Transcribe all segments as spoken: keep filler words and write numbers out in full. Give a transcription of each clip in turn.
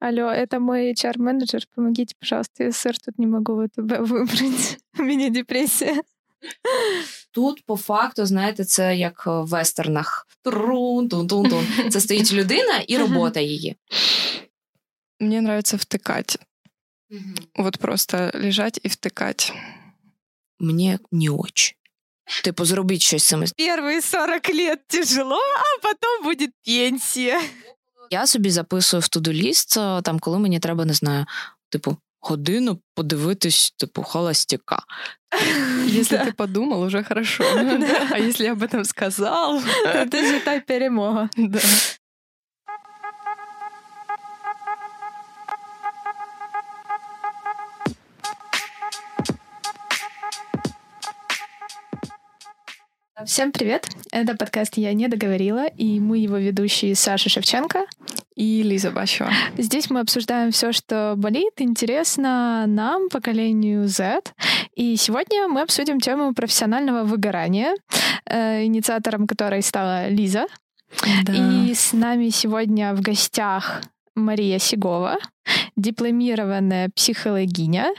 Алло, это мой эйч ар-менеджер, помогите, пожалуйста, я сыр тут не могу вэ тэ бэ вибрати, у меня депресія. Тут, по факту, знаєте, це як в вестернах. Трун-тун-тун-тун. Це стоїть людина і робота її. Мені подобається втикати. От просто лежать і втикати. Мені не очень. Типу, зробіть щось саме. Перші сорок лет тяжело, а потім буде пенсія. Я собі записую в туду-ліст, там, коли мені треба, не знаю, типу, годину подивитись, типу, холостяка. Если ты подумал, уже хорошо. А если я об этом сказал, это же та перемога. Всем привет! Это подкаст «Я не договорила», и мы его ведущие Саша Шевченко и Лиза Башева. Здесь мы обсуждаем все, что болит, интересно нам, поколению зет. И сегодня мы обсудим тему профессионального выгорания, э, инициатором которой стала Лиза. Да. И с нами сегодня в гостях Мария Сигова, дипломированная психологиня,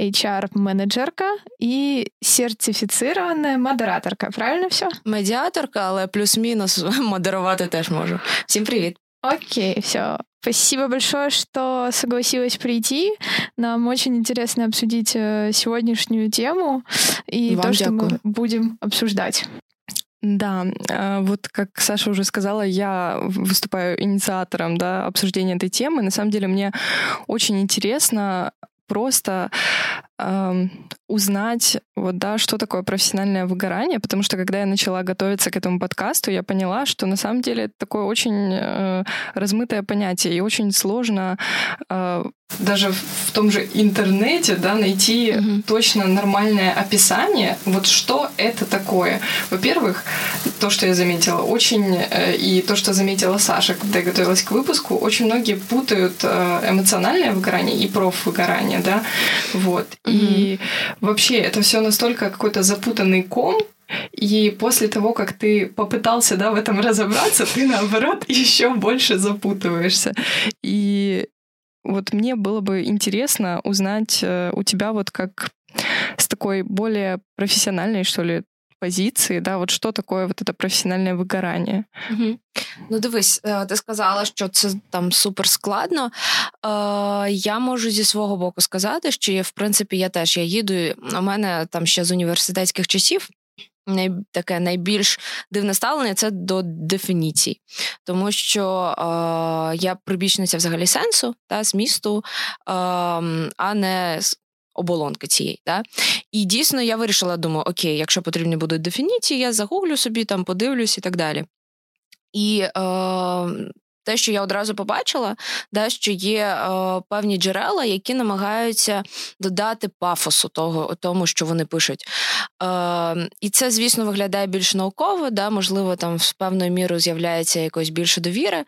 эйч ар-менеджерка і сертифіцирована модераторка. Правильно все? Медіаторка, але плюс-мінус модерувати теж можу. Всім привіт. Окей, все. Спасибо большое, что согласилась прийти. Нам очень интересно обсудить сегодняшнюю тему и вам то, что дякую. Мы будем обсуждать. Да, вот как Саша уже сказала, я выступаю инициатором, да, обсуждения этой темы. На самом деле мне очень интересно просто э, узнать, вот, да, что такое профессиональное выгорание, потому что когда я начала готовиться к этому подкасту, я поняла, что на самом деле это такое очень э, размытое понятие, и очень сложно э, даже в том же интернете, да, найти mm-hmm. точно нормальное описание, вот что это такое. Во-первых, то, что я заметила, очень, э, и то, что заметила Саша, когда я готовилась к выпуску, очень многие путают эмоциональное выгорание и профвыгорание, да, вот. Mm-hmm. И вообще это все настолько какой-то запутанный ком. И после того, как ты попытался, да, в этом разобраться, ты, наоборот, еще больше запутываешься. И вот мне было бы интересно узнать у тебя вот как с такой более профессиональной, что ли, позиції, да, от що таке вот это професіональне вигорання? Угу. Ну дивись, ти сказала, що це там супер складно. Е, я можу зі свого боку сказати, що я, в принципі, я теж, я їду, у мене там ще з університетських часів най, таке найбільш дивне ставлення – це до дефініцій. Тому що е, я прибічниця взагалі сенсу, та, змісту, е, а не оболонки цієї, да? І дійсно я вирішила, думаю, окей, якщо потрібні будуть дефініції, я загуглю собі, там, подивлюсь і так далі. І е, те, що я одразу побачила, да, що є е, певні джерела, які намагаються додати пафосу того, тому, що вони пишуть. Е, і це, звісно, виглядає більш науково, да, можливо, там з певною мірою з'являється якось більше довіри,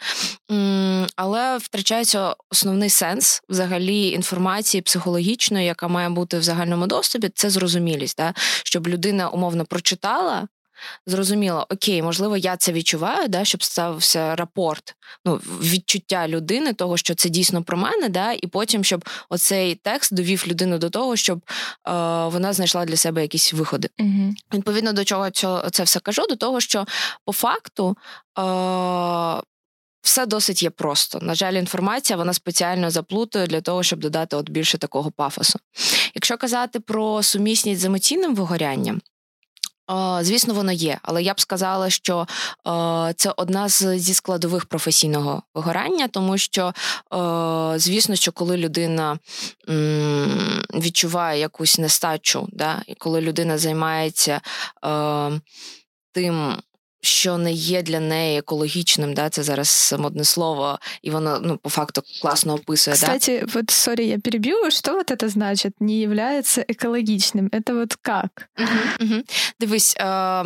але втрачається основний сенс взагалі інформації психологічної, яка має бути в загальному доступі, це зрозумілість, да, щоб людина умовно прочитала, зрозуміло, окей, можливо, я це відчуваю, да, щоб стався рапорт, ну, відчуття людини того, що це дійсно про мене, да, і потім, щоб оцей текст довів людину до того, щоб е, вона знайшла для себе якісь виходи. Угу. Відповідно до чого це все кажу, до того, що по факту е, все досить є просто. На жаль, інформація, вона спеціально заплутує для того, щоб додати от більше такого пафосу. Якщо казати про сумісність з емоційним вигорянням, звісно, воно є, але я б сказала, що це одна зі складових професійного вигорання, тому що, звісно, що коли людина відчуває якусь нестачу, да, і коли людина займається тим, що не є для неї екологічним, да, це зараз модне слово, і воно, ну, по факту класно описує. Кстати, да? Вот, сорі, я переб'ю, що вот это значить, не являється екологічним? Это вот как? Угу, угу. Дивись, е-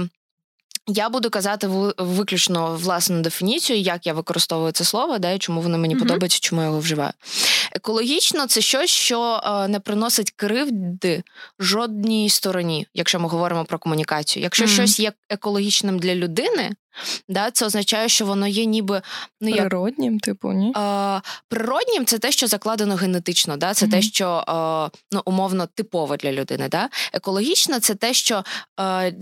я буду казати в- виключно власну дефініцію, як я використовую це слово, да, і чому воно мені угу. подобається, чому я його вживаю. Екологічно – це щось, що не приносить кривди жодній стороні, якщо ми говоримо про комунікацію. Якщо mm. щось є екологічним для людини, да, це означає, що воно є ніби... Ну, як, природнім, типу, ні? Е, природнім – це те, що закладено генетично, да, це mm-hmm. те, що е, ну, умовно типово для людини. Да? Екологічно – це те, що... Е,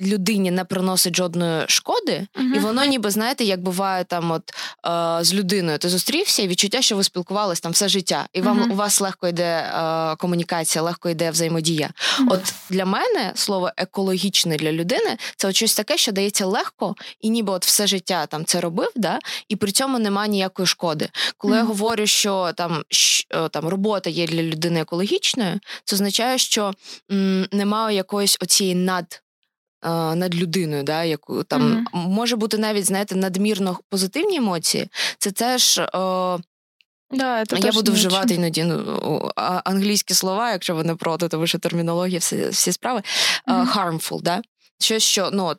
людині не приносить жодної шкоди, uh-huh. і воно ніби, знаєте, як буває там от е, з людиною ти зустрівся, і відчуття, що ви спілкувались там все життя, і вам uh-huh. у вас легко йде е, комунікація, легко йде взаємодія. Uh-huh. От для мене слово екологічне для людини це от щось таке, що дається легко, і ніби от все життя там це робив, да, і при цьому немає ніякої шкоди. Коли uh-huh. я говорю, що там, що там робота є для людини екологічною, це означає, що м, немає якоїсь оцієї над над людиною, да, яку там mm-hmm. може бути навіть, знаєте, надмірно позитивні емоції. Це теж е... да, це я буду вживати нічого. Іноді ну, англійські слова, якщо ви не проти, тому що термінологія, всі, всі справи. Mm-hmm. Harmful, да? Щось, що ну, от,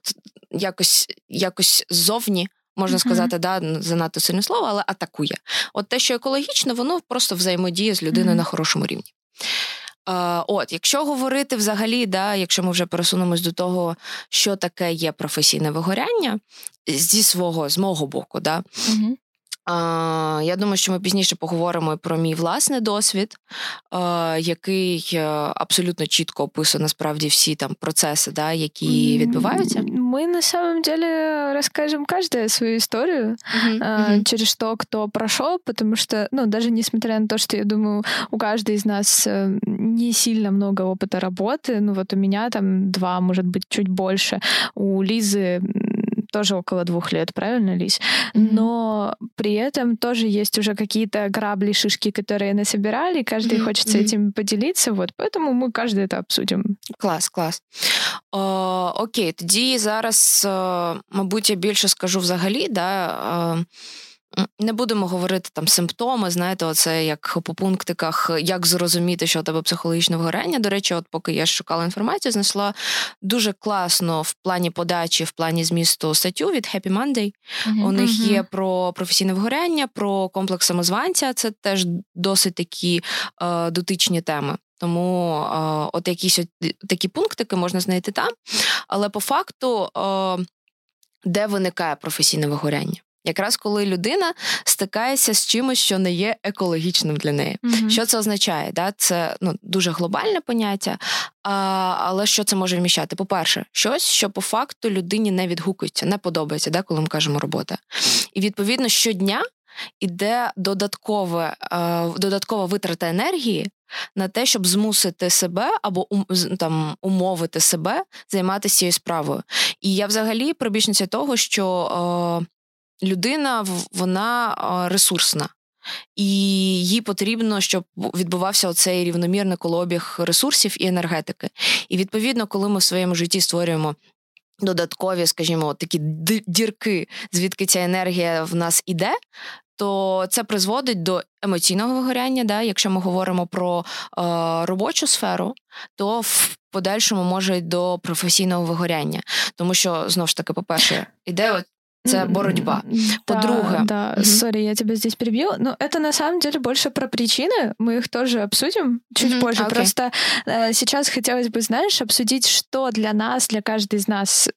якось, якось ззовні, можна mm-hmm. сказати, да, занадто сильне слово, але атакує. От те, що екологічно, воно просто взаємодіє з людиною mm-hmm. на хорошому рівні. От, якщо говорити взагалі, да, якщо ми вже пересунемось до того, що таке є професійне вигоряння, зі свого, з мого боку, да, угу. а, я думаю, що ми пізніше поговоримо про мій власний досвід, а, який абсолютно чітко описує насправді всі там процеси, да, які відбуваються. Мы на самом деле расскажем каждая свою историю, mm-hmm. Mm-hmm. через что кто прошел, потому что, ну, даже несмотря на то, что, я думаю, у каждой из нас не сильно много опыта работы, ну, вот у меня там два, может быть, чуть больше, у Лизы... тоже около двух лет, правильно, Лизь? Mm-hmm. Но при этом тоже есть уже какие-то грабли, шишки, которые насобирали, каждый mm-hmm. хочется mm-hmm. этим поделиться, вот, поэтому мы каждый это обсудим. Клас, клас. О, окей, тоді зараз, мабуть, я більше скажу взагалі, да, не будемо говорити там симптоми, знаєте, оце як по пунктиках, як зрозуміти, що у тебе психологічне вигорання. До речі, от поки я шукала інформацію, знайшла дуже класно в плані подачі, в плані змісту статтю від Happy Monday. Mm-hmm. У них є про професійне вигоряння, про комплекс самозванця, це теж досить такі е, дотичні теми. Тому е, от якісь от, такі пунктики можна знайти там, але по факту, е, де виникає професійне вигоряння? Якраз коли людина стикається з чимось, що не є екологічним для неї. Mm-hmm. Що це означає? Да? Це ну, дуже глобальне поняття, а, але що це може вміщати? По-перше, щось, що по факту людині не відгукується, не подобається, да, коли ми кажемо робота. І відповідно щодня іде додаткова, додаткова витрата енергії на те, щоб змусити себе або там, умовити себе займатися цією справою. І я взагалі прибічниця того, що... людина, вона ресурсна. І їй потрібно, щоб відбувався оцей рівномірний колообіг ресурсів і енергетики. І, відповідно, коли ми в своєму житті створюємо додаткові, скажімо, такі дірки, звідки ця енергія в нас іде, то це призводить до емоційного вигоряння. Да? Якщо ми говоримо про е, робочу сферу, то в подальшому може й до професійного вигоряння. Тому що, знову ж таки, по-перше, іде... это борьба. По-друге. Да, да. Сори, я тебя здесь перебью. Но это на самом деле больше про причины. Мы их тоже обсудим чуть mm-hmm. позже. Okay. Просто э, сейчас хотелось бы, знаешь, обсудить, что для нас, для каждой из нас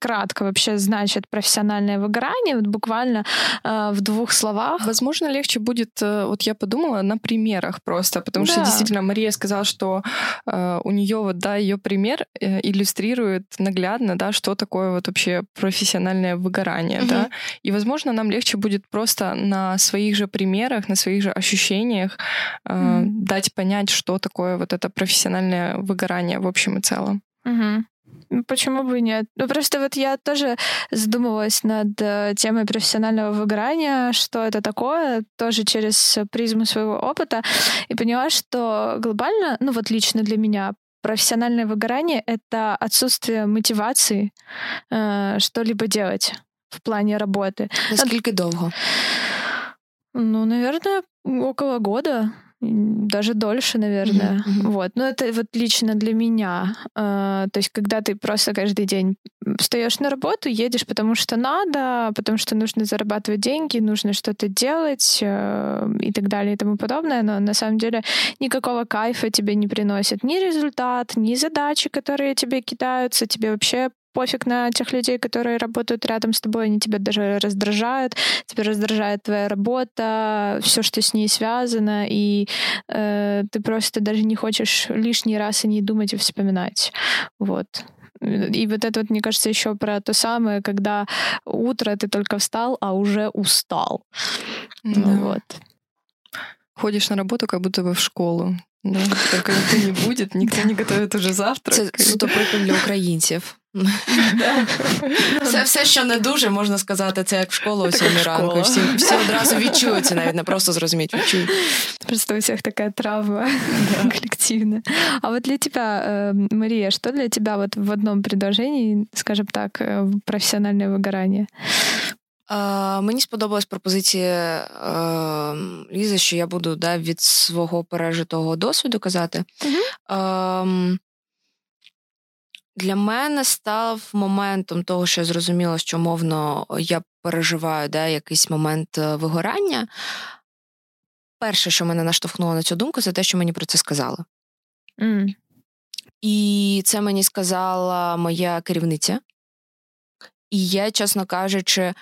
кратко вообще значит профессиональное выгорание. Вот буквально э, в двух словах. Возможно, легче будет, вот я подумала, на примерах просто. Потому да. что действительно Мария сказала, что э, у нее вот, да, ее пример э, иллюстрирует наглядно, да, что такое вот вообще профессиональное выгорание. Uh-huh. Да? И, возможно, нам легче будет просто на своих же примерах, на своих же ощущениях э, uh-huh. дать понять, что такое вот это профессиональное выгорание в общем и целом. Uh-huh. Почему бы и нет? Ну, просто вот я тоже задумывалась над темой профессионального выгорания, что это такое, тоже через призму своего опыта, и поняла, что глобально, ну вот лично для меня, профессиональное выгорание — это отсутствие мотивации э, что-либо делать. В плане работы. Насколько а... долго? Ну, наверное, около года, даже дольше, наверное. Mm-hmm. Вот. Но это вот лично для меня. То есть, когда ты просто каждый день встаешь на работу, едешь, потому что надо, потому что нужно зарабатывать деньги, нужно что-то делать э, и так далее и тому подобное, но на самом деле никакого кайфа тебе не приносит ни результат, ни задачи, которые тебе кидаются, тебе вообще пофиг на тех людей, которые работают рядом с тобой, они тебя даже раздражают, тебя раздражает твоя работа, все, что с ней связано, и э, ты просто даже не хочешь лишний раз и не думать и вспоминать, вот. И вот это вот, мне кажется, еще про то самое, когда утро ты только встал, а уже устал. Да. Ну, вот. Ходишь на работу, как будто бы в школу. Да? Только никто не будет, никто не готовит уже завтрак. Це сто відсотків для українців. Все, все, що не дуже, можна сказати, це як в школу о сьомій ранку. Всі, всі одразу відчуються, навіть не просто зрозуміють, відчують. Просто у всіх така травма коллективная. А вот для тебя, Мария, что для тебя вот в одном предложении, скажем так, профессиональное выгорание? Uh, мені сподобалась пропозиція uh, Лізи, що я буду да, від свого пережитого досвіду казати. Uh-huh. Uh, для мене став моментом того, що я зрозуміла, що мовно я переживаю да, якийсь момент вигорання. Перше, що мене наштовхнуло на цю думку, це те, що мені про це сказали. Mm. І це мені сказала моя керівниця. І я, чесно кажучи,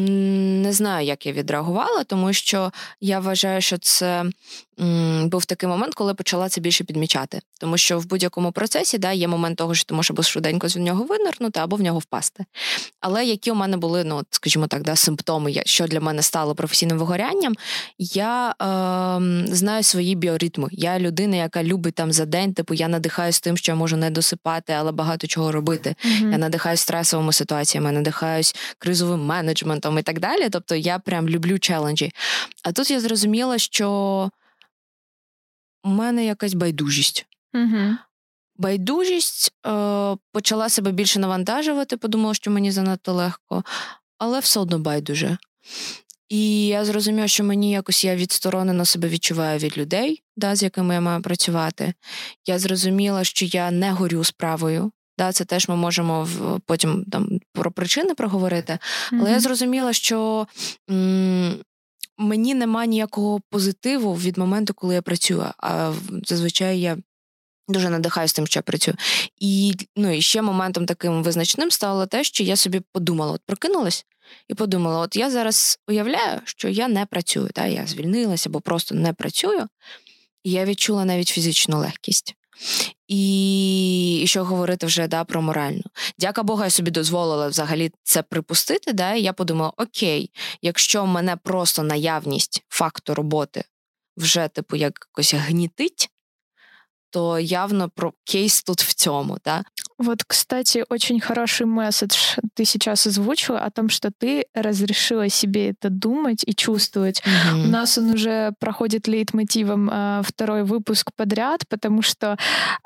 не знаю, як я відреагувала, тому що я вважаю, що це був такий момент, коли почала це більше підмічати. Тому що в будь-якому процесі да, є момент того, що ти можеш або швиденько з нього винирнути, або в нього впасти. Але які у мене були, ну, скажімо так, да, симптоми, що для мене стало професійним вигорянням, я е, знаю свої біоритми. Я людина, яка любить там за день, типу я надихаюсь тим, що я можу не досипати, але багато чого робити. Mm-hmm. Я надихаюсь стресовими ситуаціями, надихаюсь кризовим менеджментом і так далі, тобто я прям люблю челенджі. А тут я зрозуміла, що у мене якась байдужість. Mm-hmm. Байдужість, е- почала себе більше навантажувати, подумала, що мені занадто легко, але все одно байдуже. І я зрозуміла, що мені якось я відсторонено себе відчуваю від людей, да, з якими я маю працювати. Я зрозуміла, що я не горю справою. Да, це теж ми можемо потім там, про причини проговорити. Mm-hmm. Але я зрозуміла, що м- мені нема ніякого позитиву від моменту, коли я працюю. А зазвичай я дуже надихаюсь тим, що я працюю. І, ну, і ще моментом таким визначним стало те, що я собі подумала, от прокинулась і подумала, от я зараз уявляю, що я не працюю, да, я звільнилася або просто не працюю. І я відчула навіть фізичну легкість. І, і що говорити вже да, про моральну. Дяка Богу, я собі дозволила взагалі це припустити, да, і я подумала, окей, якщо мене просто наявність факту роботи вже типу якось гнітить, то явно про кейс тут в цьому, да. Вот, кстати, очень хороший месседж ты сейчас озвучила о том, что ты разрешила себе это думать и чувствовать. Mm-hmm. У нас он уже проходит лейтмотивом э, второй выпуск подряд, потому что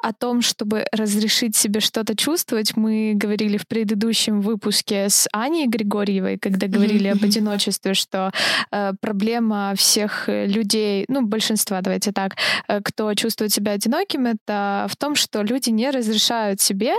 о том, чтобы разрешить себе что-то чувствовать, мы говорили в предыдущем выпуске с Аней Григорьевой, когда говорили mm-hmm. об одиночестве, что э, проблема всех людей, ну, большинства, давайте так, э, кто чувствует себя одиноким, это в том, что люди не разрешают себе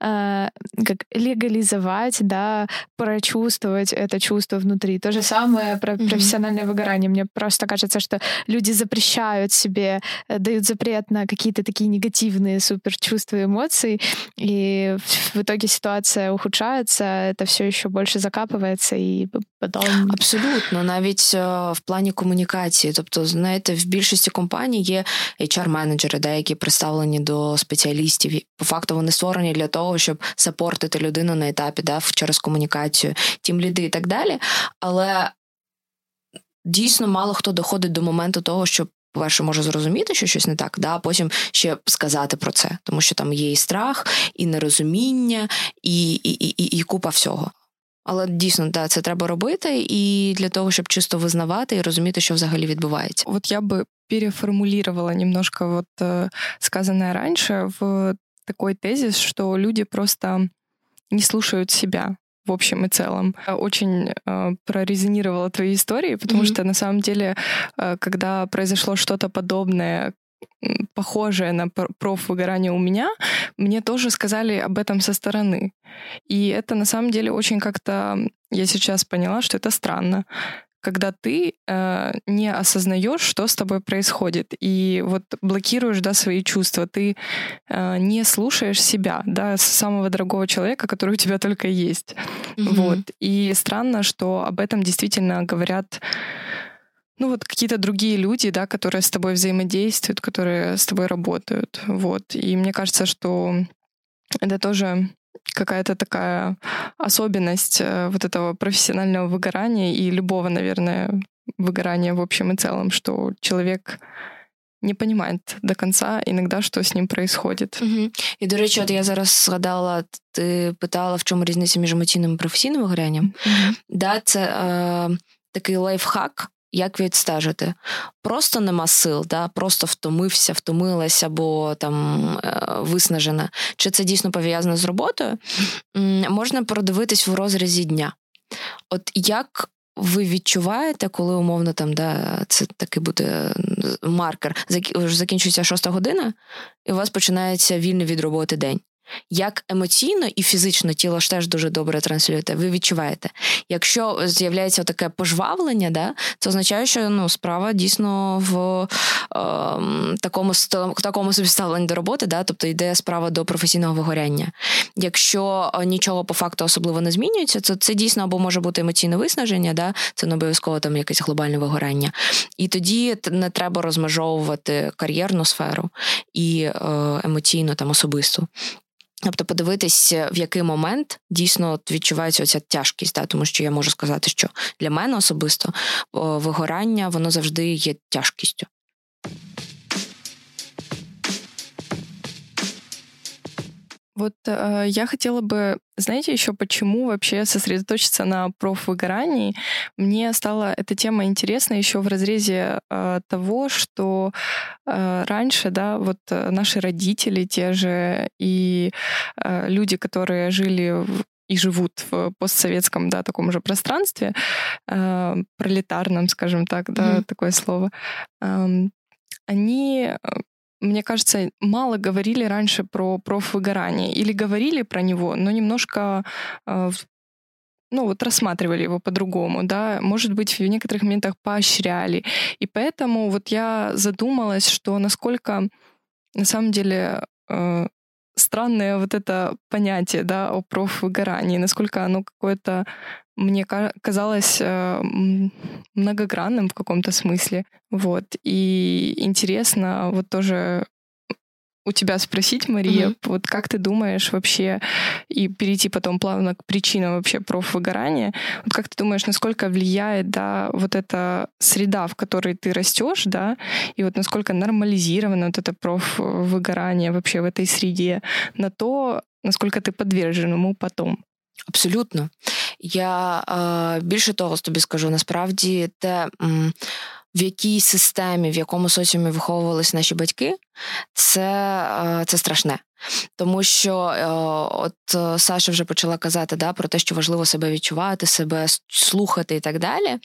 как легализовать, да, прочувствовать это чувство внутри. То же самое про профессиональное mm-hmm. выгорание. Мне просто кажется, что люди запрещают себе, дают запрет на какие-то такие негативные суперчувства и эмоции, и в итоге ситуация ухудшается, это все еще больше закапывается, и потом... Абсолютно, навіть в плані комунікації. Тобто, знаєте, в більшості компаній є ейч ар-менеджери, да, які представлені до спеціалістів. По факту вони створюють для того, щоб сапортити людину на етапі, да, через комунікацію, тімліди і так далі. Але дійсно мало хто доходить до моменту того, що, по-перше, може зрозуміти, що щось не так, да, а потім ще сказати про це. Тому що там є і страх, і нерозуміння, і, і, і, і, і купа всього. Але дійсно, да, це треба робити, і для того, щоб чисто визнавати і розуміти, що взагалі відбувається. От я би переформулювала немножко вот, сказане раніше в такой тезис, что люди просто не слушают себя в общем и целом. Очень э, прорезонировала твои истории, потому mm-hmm. что на самом деле, э, когда произошло что-то подобное похожее на профвыгорание у меня, мне тоже сказали об этом со стороны. И это на самом деле очень как-то... Я сейчас поняла, что это странно, когда ты э, не осознаешь, что с тобой происходит, и вот блокируешь, да, свои чувства, ты э, не слушаешь себя, да, самого дорогого человека, который у тебя только есть. Mm-hmm. Вот. И странно, что об этом действительно говорят... Ну, вот какие-то другие люди, да, которые с тобой взаимодействуют, которые с тобой работают. Вот. И мне кажется, что это тоже какая-то такая особенность вот этого профессионального выгорания и любого, наверное, выгорания в общем и целом, что человек не понимает до конца иногда, що з ним происходит. Угу. І, до речі, от я зараз згадала, ти питала, в чому різниця між емоційним і професійним вигоранням. Угу. Да, це е, такий лайфхак, як відстежити. Просто нема сил, да? Просто втомився, втомилась або там виснажена. Чи це дійсно пов'язано з роботою? Можна продивитись в розрізі дня. От як ви відчуваєте, коли умовно там, да, це таки буде маркер, закінчується шоста година, і у вас починається вільний від роботи день. Як емоційно і фізично тіло ж теж дуже добре транслюєте, ви відчуваєте. Якщо з'являється таке пожвавлення, да, це означає, що ну, справа дійсно в е, такому, такому собі ставленні до роботи, да, тобто йде справа до професійного вигоряння. Якщо нічого по факту особливо не змінюється, то це дійсно або може бути емоційне виснаження, да, це не обов'язково там якесь глобальне вигоряння. І тоді не треба розмежовувати кар'єрну сферу і емоційну, там, особисту. Тобто подивитись, в який момент дійсно відчувається оця тяжкість, да? Тому що я можу сказати, що для мене особисто вигорання, воно завжди є тяжкістю. Вот э, я хотела бы, знаете, еще почему вообще сосредоточиться на профвыгорании. Мне стала эта тема интересна еще в разрезе э, того, что э, раньше, да, вот наши родители те же и э, люди, которые жили в и живут в постсоветском, да, таком же пространстве, э, пролетарном, скажем так, да, mm-hmm. такое слово, э, они... Мне кажется, мало говорили раньше про профвыгорание. Или говорили про него, но немножко ну, вот рассматривали его по-другому. Да? Может быть, в некоторых моментах поощряли. И поэтому вот я задумалась, что насколько на самом деле странное вот это понятие, да, о профвыгорании, насколько оно какое-то мне казалось многогранным в каком-то смысле. Вот. И интересно вот тоже у тебя спросить, Мария, mm-hmm. вот как ты думаешь вообще, и перейти потом плавно к причинам вообще профвыгорания, вот как ты думаешь, насколько влияет, да, вот эта среда, в которой ты растешь, да, и вот насколько нормализировано вот это профвыгорание вообще в этой среде на то, насколько ты подвержен ему потом? Абсолютно. Я більше того тобі скажу, насправді, те, в якій системі, в якому соціумі виховувалися наші батьки, це, це страшне. Тому що, от Саша вже почала казати, да, про те, що важливо себе відчувати, себе слухати і так далі.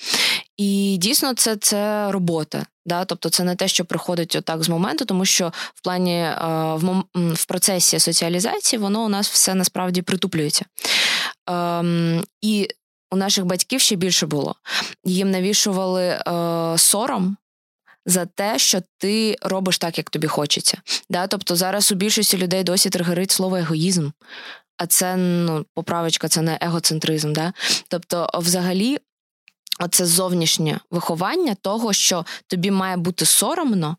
І дійсно це, це робота. Да? Тобто це не те, що приходить отак з моменту, тому що в плані, в, в процесі соціалізації воно у нас все насправді притуплюється. Ем, і у наших батьків ще більше було. Їм навішували е, сором за те, що ти робиш так, як тобі хочеться. Да? Тобто зараз у більшості людей досі тригерить слово егоїзм, а це, ну, поправочка, це не егоцентризм. Да? Тобто взагалі оце зовнішнє виховання того, що тобі має бути соромно,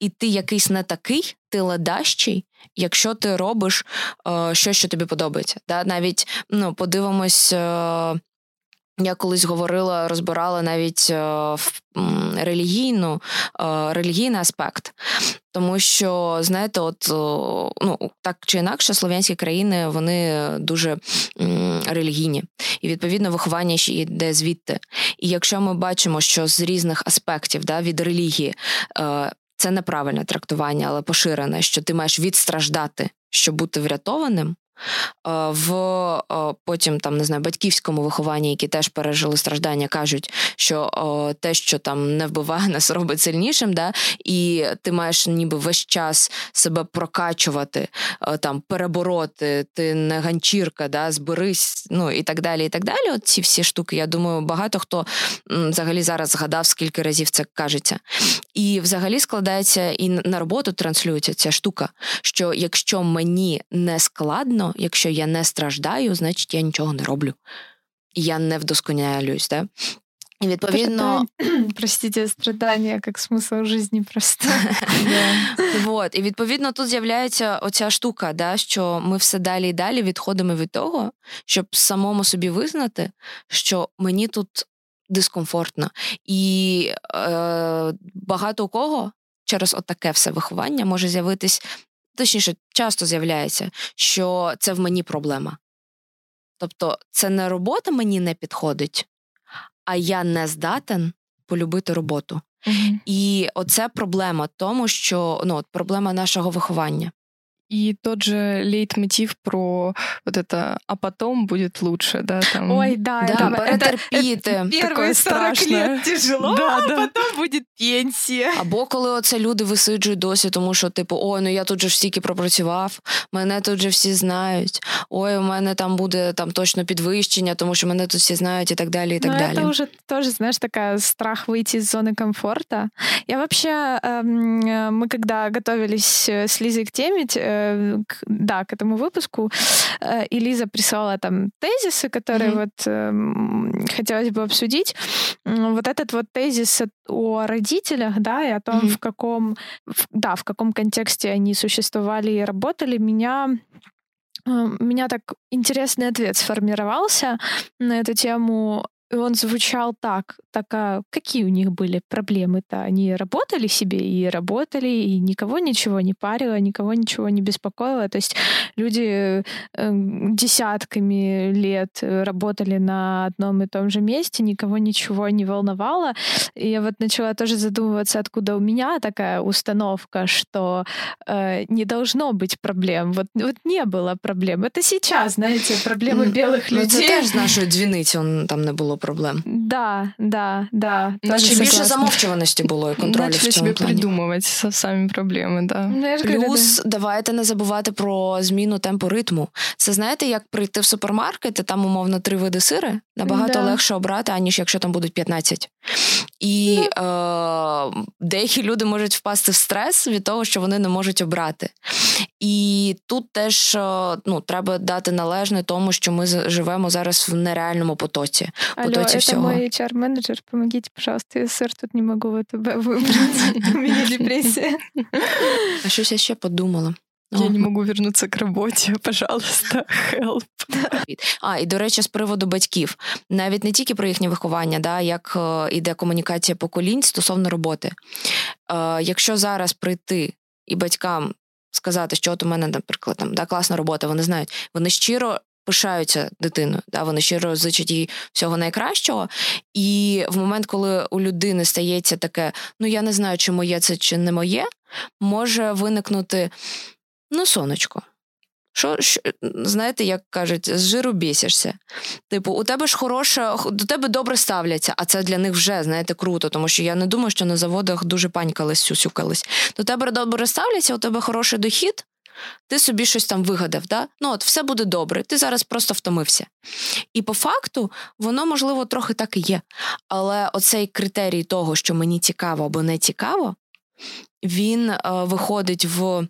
і ти якийсь не такий, ти ладащий, якщо ти робиш е, щось, що тобі подобається. Да? Навіть, ну, подивимось, е, я колись говорила, розбирала навіть е, в, м, релігійну, е, релігійний аспект. Тому що, знаєте, от, ну, так чи інакше, слов'янські країни, вони дуже м, релігійні. І, відповідно, виховання ще йде звідти. І якщо ми бачимо, що з різних аспектів, да, від релігії, е, це неправильне трактування, але поширене, що ти маєш відстраждати, щоб бути врятованим, В потім там не знаю батьківському вихованні, які теж пережили страждання, кажуть, що о, те, що там не вбиває, нас робить сильнішим, да? І ти маєш ніби весь час себе прокачувати, о, там перебороти, ти не ганчірка, да? Зберись, ну і так далі, і так далі. От ці всі штуки, я думаю, багато хто м, взагалі зараз згадав, скільки разів це кажеться. І взагалі складається і на роботу транслюється ця штука, що якщо мені не складно, якщо я не страждаю, значить я нічого не роблю. Я не вдосконалююсь, да? І відповідно... Простите, страдання, як смисл в житті просто. Вот. І відповідно тут з'являється оця штука, да, що ми все далі і далі відходимо від того, щоб самому собі визнати, що мені тут дискомфортно. І е, багато у кого через отаке все виховання може з'явитись, точніше, часто з'являється, що це в мені проблема. Тобто, це не робота мені не підходить, а я не здатен полюбити роботу. Mm-hmm. І оце проблема тому, що, ну, проблема нашого виховання. И тот же лейтмотив про вот это «а потом будет лучше», да? Там... Ой, да, да это, это, это, это первые сорок лет тяжело, да, а да. Потом будет пенсія. Або коли оце люди висиджують досі, тому що, типу, ой, ну я тут же ж стільки пропрацював, мене тут же всі знають, ой, у мене там буде там точно підвищення, тому що мене тут всі знають і так далі, і так ну, далі. Ну, це вже теж, знаєш, така страх вийти з зони комфорту. Я вообще, ми, коли готовились з Лізою к темі, К, да, к этому выпуску. И Лиза прислала там тезисы, которые mm-hmm. вот э, хотелось бы обсудить. Вот этот вот тезис о родителях, да, и о том, mm-hmm. в каком, в, да, в каком контексте они существовали и работали, меня... У меня так интересный ответ сформировался на эту тему. И он звучал так, так а какие у них были проблемы-то? Они работали себе и работали, и никого ничего не парило, никого ничего не беспокоило. То есть люди десятками лет работали на одном и том же месте, никого ничего не волновало. И я вот начала тоже задумываться, откуда у меня такая установка, что э, не должно быть проблем. Вот, вот не было проблем. Это сейчас, знаете, проблемы белых людей. Это тоже нашу двинить, он там не было проблем. Да, да, да. Наче більше замовчуваності було і контролю в цьому плані. Придумувати самі проблеми, да. Плюс давайте не забувати про зміну темпу ритму. Це знаєте, як прийти в супермаркет, і там умовно три види сири, набагато да. легше обрати, аніж якщо там будуть п'ятнадцять. І е, деякі люди можуть впасти в стрес від того, що вони не можуть обрати. І тут теж ну, треба дати належне тому, що ми живемо зараз в нереальному потоці. Алло, потоці это всього. Мой эйч ар-менеджер, помогите, пожалуйста, я сыр тут не могу в Е Б выбрать, у меня депрессия. А что я ще подумала? Я не можу повернутися к роботі, пожалуйста, help. А, і, до речі, з приводу батьків. Навіть не тільки про їхнє виховання, да, як іде комунікація поколінь стосовно роботи. Якщо зараз прийти і батькам сказати, що от у мене, наприклад, там, да, класна робота, вони знають, вони щиро пишаються дитиною, да, вони щиро зичать їй всього найкращого. І в момент, коли у людини стається таке, ну, я не знаю, чи моє це, чи не моє, може виникнути... Ну, сонечко, що, що, знаєте, як кажуть, з жиру бісишся. Типу, у тебе ж хороше, до тебе добре ставляться, а це для них вже, знаєте, круто, тому що я не думаю, що на заводах дуже панькались, сюсюкались. До тебе добре ставляться, у тебе хороший дохід, ти собі щось там вигадав, да? Ну, от, все буде добре, ти зараз просто втомився. І по факту, воно, можливо, трохи так і є. Але оцей критерій того, що мені цікаво або не цікаво, він е, виходить в...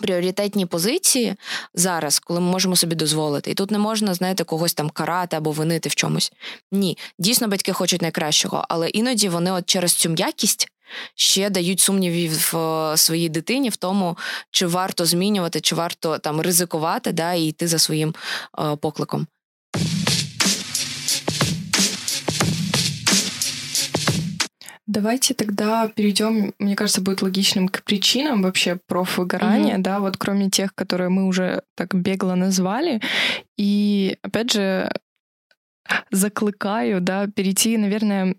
пріоритетні позиції зараз, коли ми можемо собі дозволити. І тут не можна, знаєте, когось там карати або винити в чомусь. Ні, дійсно батьки хочуть найкращого, але іноді вони от через цю м'якість ще дають сумнівів в своїй дитині в тому, чи варто змінювати, чи варто там ризикувати, да, і йти за своїм е, покликом. Давайте тогда перейдем, мне кажется, будет логичным к причинам вообще профвыгорания, mm-hmm. да, вот кроме тех, которые мы уже так бегло назвали. И, опять же, закликаю, да, перейти, наверное,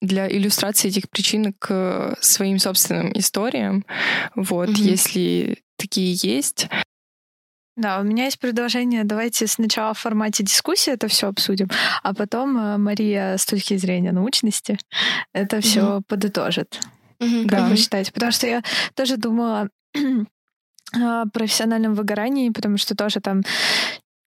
для иллюстрации этих причин к своим собственным историям, вот, mm-hmm. если такие есть. Да, у меня есть предложение. Давайте сначала в формате дискуссии это все обсудим, а потом Мария с точки зрения научности это все mm-hmm. подытожит. Mm-hmm. Как mm-hmm. вы считаете? Потому что я тоже думала о профессиональном выгорании, потому что тоже там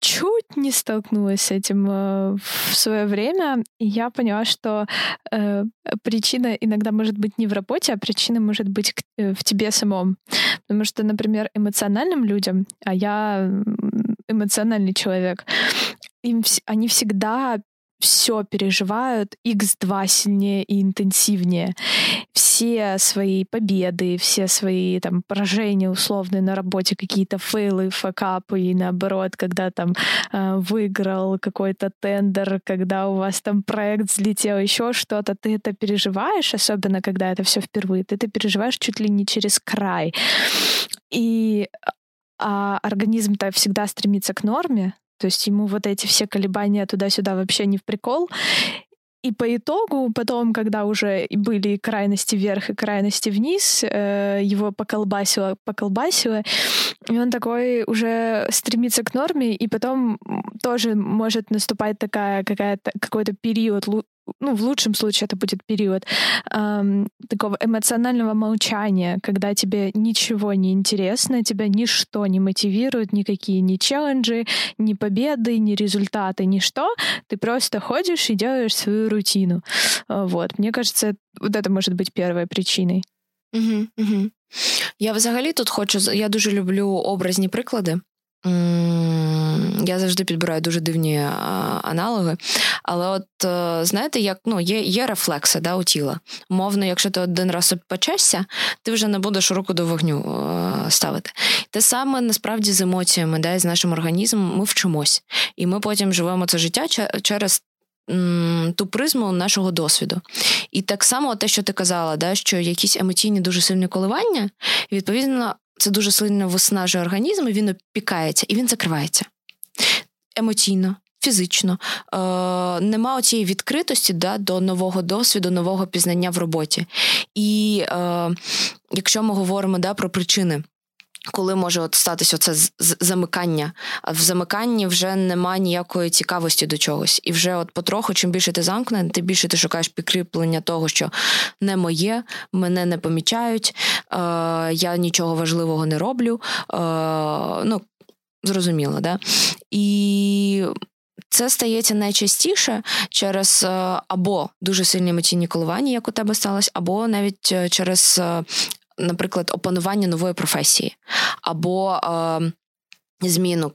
чуть не столкнулась с этим э, в свое время, и я поняла, что э, причина иногда может быть не в работе, а причина может быть к, э, в тебе самом. Потому что, например, эмоциональным людям, а я эмоциональный человек, им, они всегда все переживают икс два сильнее и интенсивнее. Все свои победы, все свои там поражения условные на работе, какие-то фейлы, факапы, и наоборот, когда там выиграл какой-то тендер, когда у вас там проект взлетел, еще что-то, ты это переживаешь, особенно когда это все впервые, ты это переживаешь чуть ли не через край. И а организм-то всегда стремится к норме, то есть ему вот эти все колебания туда-сюда вообще не в прикол. И по итогу потом, когда уже были и крайности вверх, и крайности вниз, его поколбасило, поколбасило, и он такой уже стремится к норме, и потом тоже может наступать такая какая-то, какой-то период, ну, в лучшем случае это будет период эм, такого эмоционального молчания, когда тебе ничего не интересно, тебя ничто не мотивирует, никакие ни челленджи, ни победы, ни результаты, ничто. Ты просто ходишь и делаешь свою рутину. Вот. Мне кажется, вот это может быть первой причиной. Угу, угу. Я взагалі тут хочу, я дуже люблю образні приклади. Я завжди підбираю дуже дивні аналоги, але от, знаєте, як, ну, є, є рефлекси, да, у тіла. Умовно, якщо ти один раз почешся, ти вже не будеш руку до вогню ставити. Те саме, насправді, з емоціями, да, і з нашим організмом ми вчимось. І ми потім живемо це життя через ту призму нашого досвіду. І так само те, що ти казала, да, що якісь емоційні дуже сильні коливання, відповідно, це дуже сильно виснажує організм, і він опікається, і він закривається. Емоційно, фізично. Е, нема оцієї відкритості, да, до нового досвіду, нового пізнання в роботі. І е, якщо ми говоримо, да, про причини, коли може от статися оце замикання. А в замиканні вже нема ніякої цікавості до чогось. І вже от потроху, чим більше ти замкнений, тим більше ти шукаєш підкріплення того, що не моє, мене не помічають, е, я нічого важливого не роблю. Е, ну, зрозуміло, да? І це стається найчастіше через або дуже сильні емоційні коливання, як у тебе сталося, або навіть через, наприклад, опанування нової професії, або е, зміну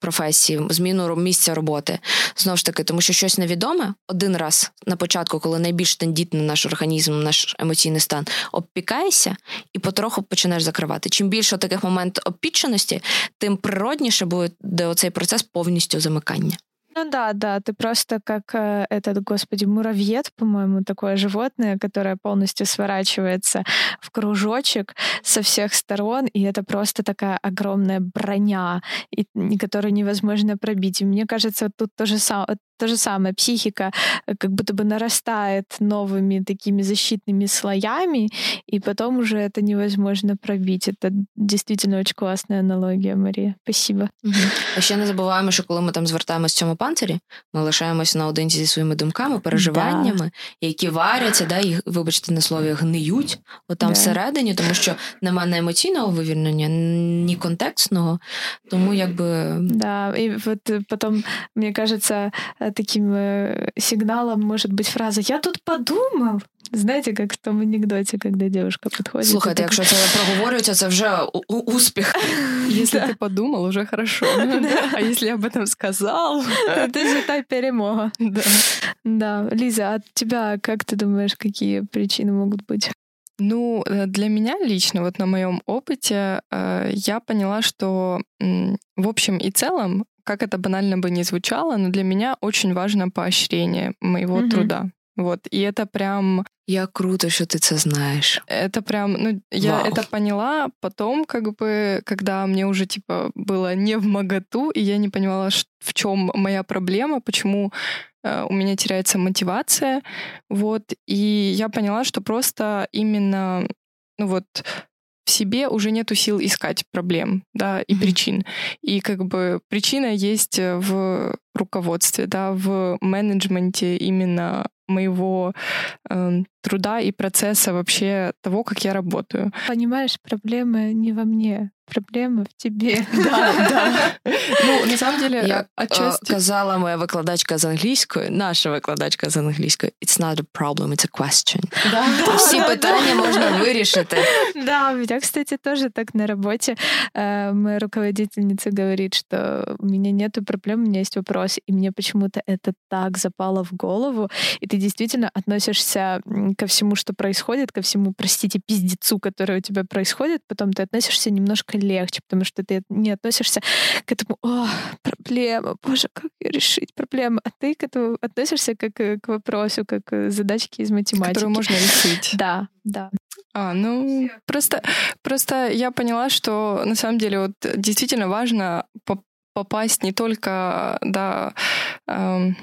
професії, зміну місця роботи. Знову ж таки, тому що щось невідоме один раз на початку, коли найбільш тендітний наш організм, наш емоційний стан, обпікаєшся і потроху починаєш закривати. Чим більше таких моментів обпіченості, тим природніше буде оцей процес повністю замикання. Ну да, да, ты просто как э, этот, господи, муравьед, по-моему, такое животное, которое полностью сворачивается в кружочек со всех сторон, и это просто такая огромная броня, и, которую невозможно пробить. И мне кажется, тут то же самое. То же самое, психика как будто бы нарастает новыми такими защитными слоями, и потом уже это невозможно пробить. Это действительно очень классная аналогия, Марія. Спасибо. Угу. А ще не забуваємо, що коли ми там звертаємось в цьому панцирі, ми лишаємось наодинці зі своїми думками, переживаннями, да, які варяться, да, їх, вибачте на слові, гниють отам, да, всередині, тому що немає емоційного вивільнення, ні контекстного, тому якби... Да, і от потім, мені кажеться, таким сигналом может быть фраза «Я тут подумал». Знаєте, як в тому анекдоті, коли дівчинка підходить. Слухайте, якщо це проговорюється, це вже успіх. Якщо ти подумав, вже хорошо. А якщо об этом сказав, це вже та перемога. Да. Лиза, а тебя, как ты думаешь, какие причины могут быть? Ну, для меня лично, вот на моем опыте, я поняла, что в общем и целом, как это банально бы не звучало, но для меня очень важно поощрение моего угу. труда. Вот, и это прям... Я круто, что ты это знаешь. Это прям... Ну, я Вау. это поняла потом, как бы, когда мне уже, типа, было не вмоготу, и я не понимала, в чем моя проблема, почему э, у меня теряется мотивация. Вот, и я поняла, что просто именно, ну вот... в себе уже нету сил искать проблем, да, и mm-hmm. причин. И как бы причина есть в руководстве, да, в менеджменте именно моего э, труда и процесса вообще того, как я работаю. Понимаешь, проблемы не во мне, проблемы в тебе. Да, да. Ну, на самом деле, отчасти... Сказала моя выкладачка из английского, наша выкладачка из английского, it's not a problem, it's a question. Все питания можно вирішити. Да, у меня, кстати, тоже так на работе. Моя руководительница говорит, что у меня нету проблем, у меня есть вопрос. И мне почему-то это так запало в голову. И ты действительно относишься ко всему, что происходит, ко всему, простите, пиздецу, который у тебя происходит, потом ты относишься немножко легче, потому что ты не относишься к этому, о, проблема, боже, как решить проблему, а ты к этому относишься как к вопросу, как к задачке из математики. Которую можно решить. Да, да. А, ну, просто, просто я поняла, что на самом деле вот действительно важно попасть не только, да, эм,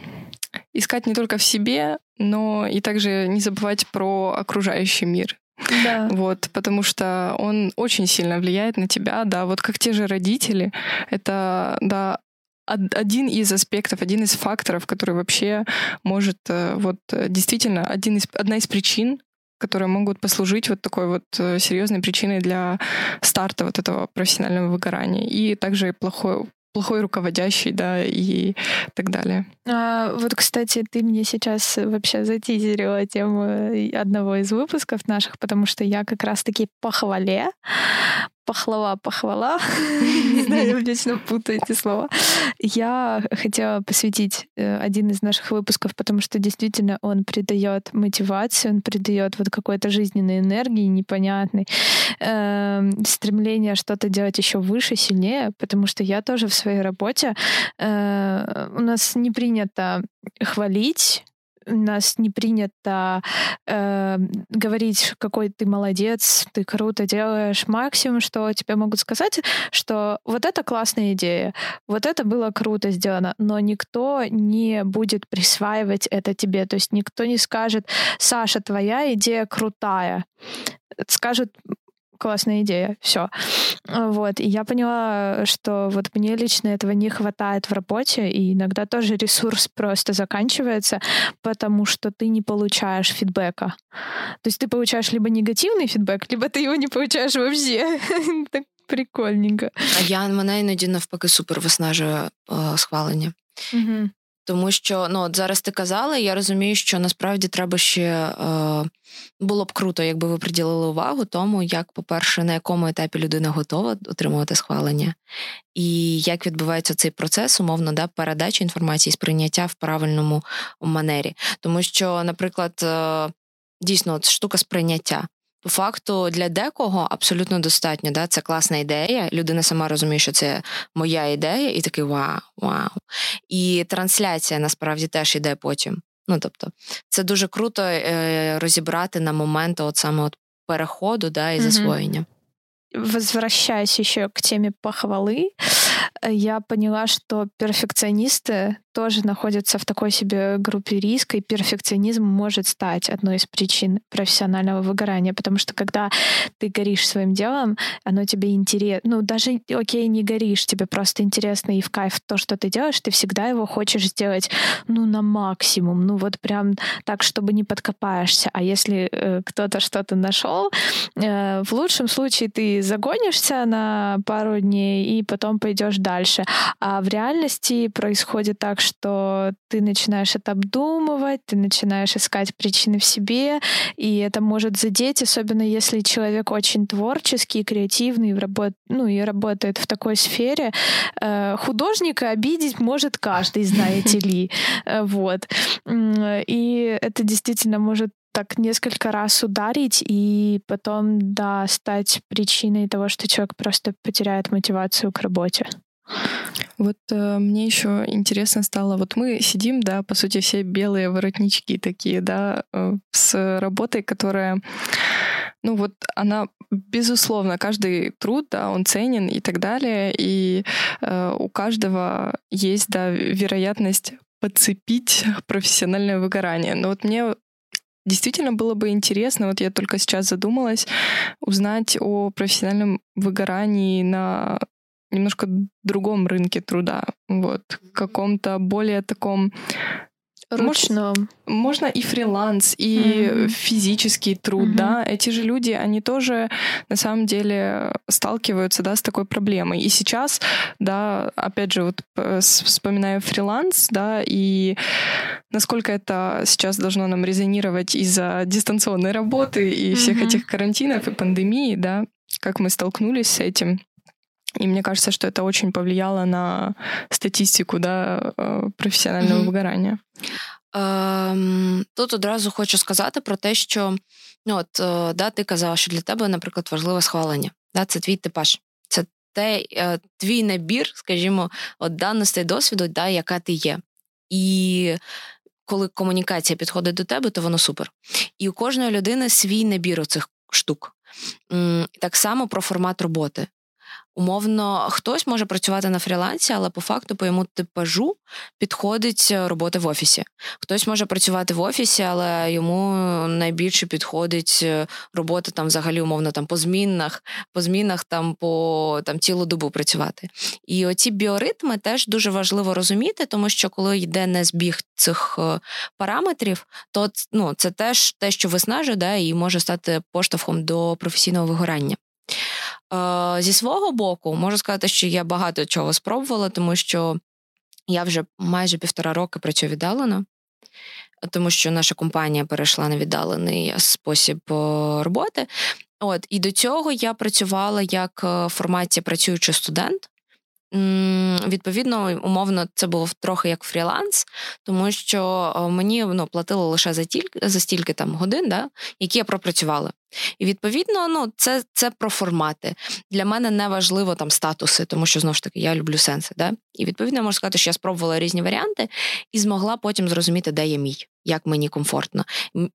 искать не только в себе, но и также не забывать про окружающий мир. Да. Вот, потому что он очень сильно влияет на тебя, да, вот как те же родители, это, да, один из аспектов, один из факторов, который вообще может, вот, действительно, один из, одна из причин, которые могут послужить вот такой вот серьезной причиной для старта вот этого профессионального выгорания. И также плохое плохой руководящий, да, и так далее. А, вот, кстати, ты мне сейчас вообще затизерила тему одного из выпусков наших, потому что я как раз-таки похвале, похвала, похвала, не знаю, вечно путаю эти слова, я хотела посвятить один из наших выпусков, потому что действительно он придает мотивацию, он придает вот какой-то жизненной энергии непонятной, стремление что-то делать еще выше, сильнее, потому что я тоже в своей работе, у нас не принято хвалить, у нас не принято э, говорить, какой ты молодец, ты круто делаешь. Максимум, что тебе могут сказать, что вот это классная идея, вот это было круто сделано, но никто не будет присваивать это тебе. То есть никто не скажет, Саша, твоя идея крутая. Скажут, классная идея, все. Вот. И я поняла, что вот мне лично этого не хватает в работе, и иногда тоже ресурс просто заканчивается, потому что ты не получаешь фидбэка. То есть ты получаешь либо негативный фидбэк, либо ты его не получаешь вообще. Так прикольненько. А я мене іноді навпаки супер виснажує схвалення. Тому що, ну, от зараз ти казала, я розумію, що насправді треба ще... Е, було б круто, якби ви приділили увагу тому, як, по-перше, на якому етапі людина готова отримувати схвалення, і як відбувається цей процес, умовно, да, передачі інформації, сприйняття в правильному манері. Тому що, наприклад, е, дійсно, от штука сприйняття. По факту, для декого абсолютно достатньо. Да? Це класна ідея, людина сама розуміє, що це моя ідея, і такий вау, вау. І трансляція, насправді, теж іде потім. Ну, тобто, це дуже круто е- розібрати на момент от саме от переходу, да, і засвоєння. Возвращаясь еще к теме похвалы, я поняла, что перфекционисты тоже находятся в такой себе группе риска, и перфекционизм может стать одной из причин профессионального выгорания, потому что когда ты горишь своим делом, оно тебе интересно, ну даже, окей, не горишь, тебе просто интересно и в кайф то, что ты делаешь, ты всегда его хочешь сделать, ну, на максимум, ну вот прям так, чтобы не подкопаешься, а если э, кто-то что-то нашел, э, в лучшем случае ты загонишься на пару дней и потом пойдешь дальше, а в реальности происходит так, что ты начинаешь это обдумывать, ты начинаешь искать причины в себе, и это может задеть, особенно если человек очень творческий, креативный, работ... ну и работает в такой сфере. Художника обидеть может каждый, знаете ли. Вот. И это действительно может так несколько раз ударить и потом, да, стать причиной того, что человек просто потеряет мотивацию к работе. Вот э, мне еще интересно стало, вот мы сидим, да, по сути, все белые воротнички такие, да, э, с работой, которая, ну вот она, безусловно, каждый труд, да, он ценен и так далее, и э, у каждого есть, да, вероятность подцепить профессиональное выгорание. Но вот мне Действительно было бы интересно, вот я только сейчас задумалась, узнать о профессиональном выгорании на немножко другом рынке труда, вот, каком-то более таком... Ручном. Может, можно и фриланс, и mm-hmm. физический труд, mm-hmm. да. Эти же люди, они тоже на самом деле сталкиваются, да, с такой проблемой. И сейчас, да, опять же, вот вспоминаю фриланс, да, и насколько это сейчас должно нам резонировать из-за дистанционной работы и всех mm-hmm. этих карантинов и пандемии, да, как мы столкнулись с этим. И мне кажется, что это очень повлияло на статистику, да, професіонального mm-hmm. вигорання. Ем, тут одразу хочу сказати про те, що ну, от, да, ти казала, що для тебе, наприклад, важливе схвалення. Да, це твій типаж. Це те, твій набір, скажімо, от даностей досвіду, да, яка ти є. І коли комунікація підходить до тебе, то воно супер. І у кожної людини свій набір оцих штук. Так само про формат роботи. Умовно, хтось може працювати на фрілансі, але по факту по йому типажу підходить робота в офісі. Хтось може працювати в офісі, але йому найбільше підходить робота там взагалі, умовно, там по змінах, по змінах там по там цілу добу працювати. І оці біоритми теж дуже важливо розуміти, тому що коли йде незбіг цих параметрів, то ну, це теж те, що виснажує, да, і може стати поштовхом до професійного вигорання. Зі свого боку, можу сказати, що я багато чого спробувала, тому що я вже майже півтора роки працюю віддалено, тому що наша компанія перейшла на віддалений спосіб роботи. От, і до цього я працювала як в форматі працюючий студент. Відповідно, умовно, це було трохи як фріланс, тому що мені ну, платили лише за, тільки, за стільки там, годин, да, які я пропрацювала. І, відповідно, ну, це, це про формати. Для мене не важливо там, статуси, тому що, знову ж таки, я люблю сенси. Да? І, відповідно, я можу сказати, що я спробувала різні варіанти і змогла потім зрозуміти, де я мій, як мені комфортно.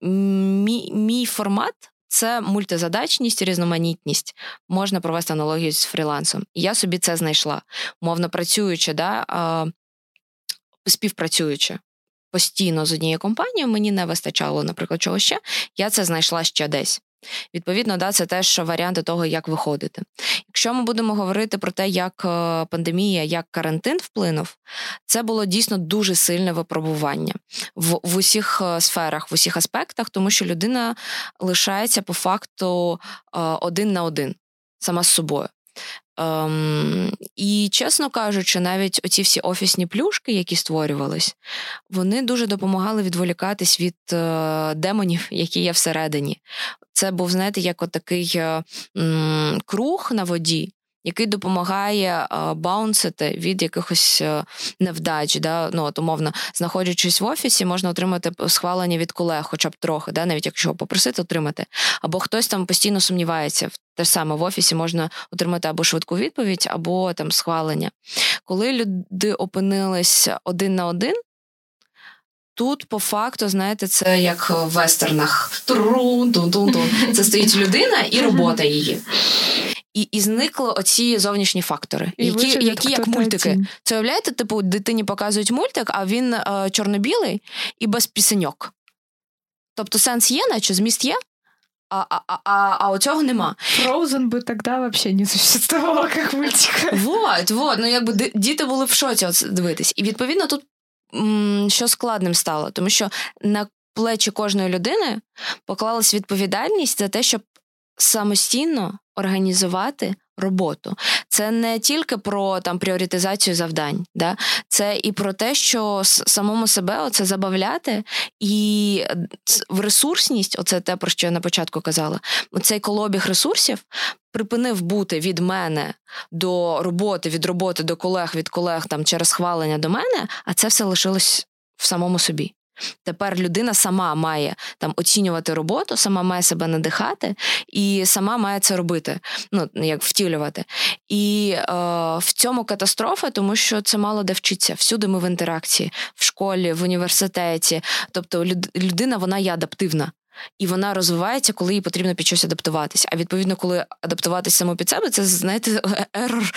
Мій, мій формат – це мультизадачність і різноманітність. Можна провести аналогію з фрілансом. І я собі це знайшла. Умовно працюючи, да, а, співпрацюючи постійно з однією компанією, мені не вистачало, наприклад, чого ще. Я це знайшла ще десь. Відповідно, да, це теж варіанти того, як виходити. Якщо ми будемо говорити про те, як пандемія, як карантин вплинув, це було дійсно дуже сильне випробування в, в усіх сферах, в усіх аспектах, тому що людина лишається по факту один на один, сама з собою. Ем, і, чесно кажучи, навіть оці всі офісні плюшки, які створювались, вони дуже допомагали відволікатись від е, демонів, які є всередині. Це був, знаєте, як отакий е, м, круг на воді, який допомагає е, баунсити від якихось е, невдач. Да? Ну, от, умовно, знаходячись в офісі, можна отримати схвалення від колег, хоча б трохи, да? Навіть якщо попросити, отримати. Або хтось там постійно сумнівається. Те ж саме в офісі можна отримати або швидку відповідь, або там схвалення. Коли люди опинились один на один, тут по факту, знаєте, це як в вестернах. Це стоїть людина і робота її. І, і зникли оці зовнішні фактори, і які, вичай, які як мультики. Один. Це, уявляєте, типу, дитині показують мультик, а він е, чорно-білий і без пісеньок. Тобто сенс є, наче зміст є, а, а, а, а, а у цього нема. Frozen би тоді взагалі не существувало, як мультика. Вот, вот. Ну, якби діти були в шоці дивитись. І, відповідно, тут м- що складним стало. Тому що на плечі кожної людини поклалась відповідальність за те, щоб самостійно організувати роботу. Це не тільки про там, пріоритизацію завдань, да? Це і про те, що самому себе оце забавляти, і ресурсність, оце те, про що я на початку казала, цей колобіг ресурсів припинив бути від мене до роботи, від роботи до колег, від колег там, через схвалення до мене, а це все лишилось в самому собі. Тепер людина сама має там оцінювати роботу, сама має себе надихати і сама має це робити, ну, як втілювати. І е, в цьому катастрофа, тому що це мало де вчиться. Всюди ми в інтеракції, в школі, в університеті. Тобто людина, вона є адаптивна. І вона розвивається, коли їй потрібно під щось адаптуватись. А відповідно, коли адаптуватись само під себе, це, знаєте, ерор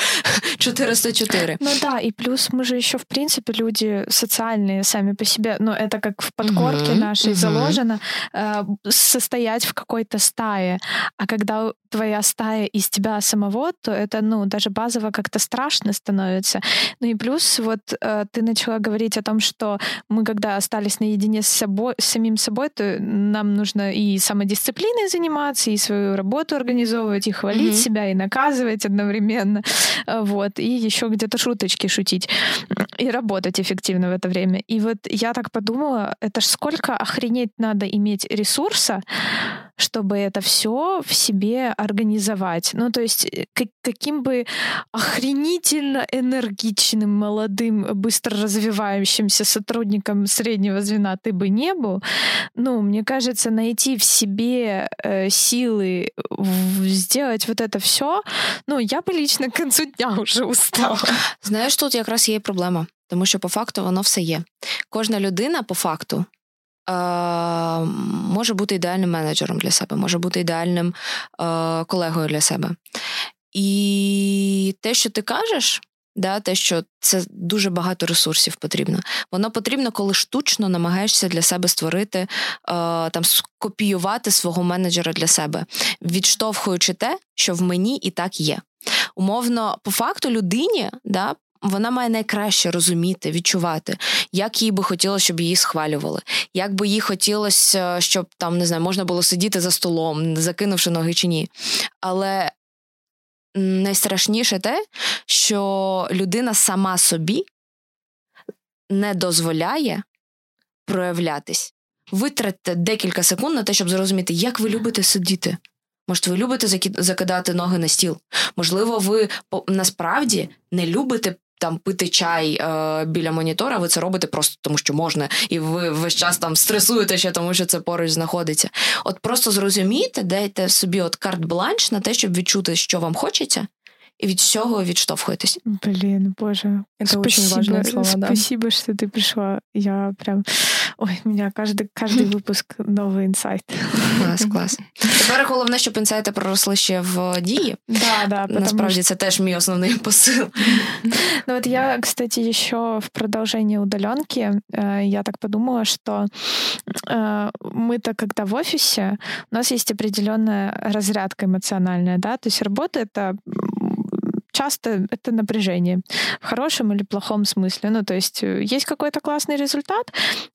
четыреста четыре. Ну да, и плюс мы же еще, в принципе, люди социальные сами по себе, но это как в подкорке угу, нашей угу. заложено, э, состоять в какой-то стае. А когда твоя стая из тебя самого, то это, ну, даже базово как-то страшно становится. Ну и плюс вот э, ты начала говорить о том, что мы, когда остались наедине с собой, с самим собой, то нам нужно и самодисциплиной заниматься, и свою работу организовывать, и хвалить mm-hmm. себя, и наказывать одновременно. Вот. И еще где-то шуточки шутить. И работать эффективно в это время. И вот я так подумала, это ж сколько охренеть надо иметь ресурса, чтобы это все в себе организовать. Ну, то есть как, каким бы охренительно энергичным, молодым, быстро развивающимся сотрудником среднего звена ты бы не был, ну, мне кажется, найти в себе э, силы в, сделать вот это все, ну, я бы лично к концу дня уже устала. Знаєш, тут якраз є і проблема, тому що по факту воно все є. Кожна людина по факту може бути ідеальним менеджером для себе, може бути ідеальним е, колегою для себе. І те, що ти кажеш, да, те, що це дуже багато ресурсів потрібно, воно потрібно, коли штучно намагаєшся для себе створити, е, там, скопіювати свого менеджера для себе, відштовхуючи те, що в мені і так є. Умовно, по факту людині, да, вона має найкраще розуміти, відчувати, як їй би хотілося, щоб її схвалювали, як би їй хотілося, щоб там, не знаю, можна було сидіти за столом, закинувши ноги чи ні. Але найстрашніше те, що людина сама собі не дозволяє проявлятись. Витратьте декілька секунд на те, щоб зрозуміти, як ви любите сидіти. Може, ви любите закидати ноги на стіл? Можливо, ви насправді не любите там пити чай е, біля монітора, ви це робите просто тому, що можна, і ви весь час там стресуєте ще, тому що це поруч знаходиться. От просто зрозумійте, дайте собі от карт-бланш на те, щоб відчути, що вам хочеться, и ведь всё відштовхуєтесь. Блин, боже. Это спасибо, очень важные слова, да. Спасибо, что ты пришла. Я прям... Ой, у меня каждый, каждый выпуск новый інсайт. Клас, клас. Тепер головне, щоб інсайти проросли ще в дії. Да, да. Насправді, це теж мій основний посил. Ну вот я, кстати, еще в продолжении удаленки, я так подумала, что мы-то когда в офисе, у нас есть определенная разрядка эмоциональная, да, то есть работа — это... Часто это напряжение, в хорошем или плохом смысле. Ну, то есть есть какой-то классный результат,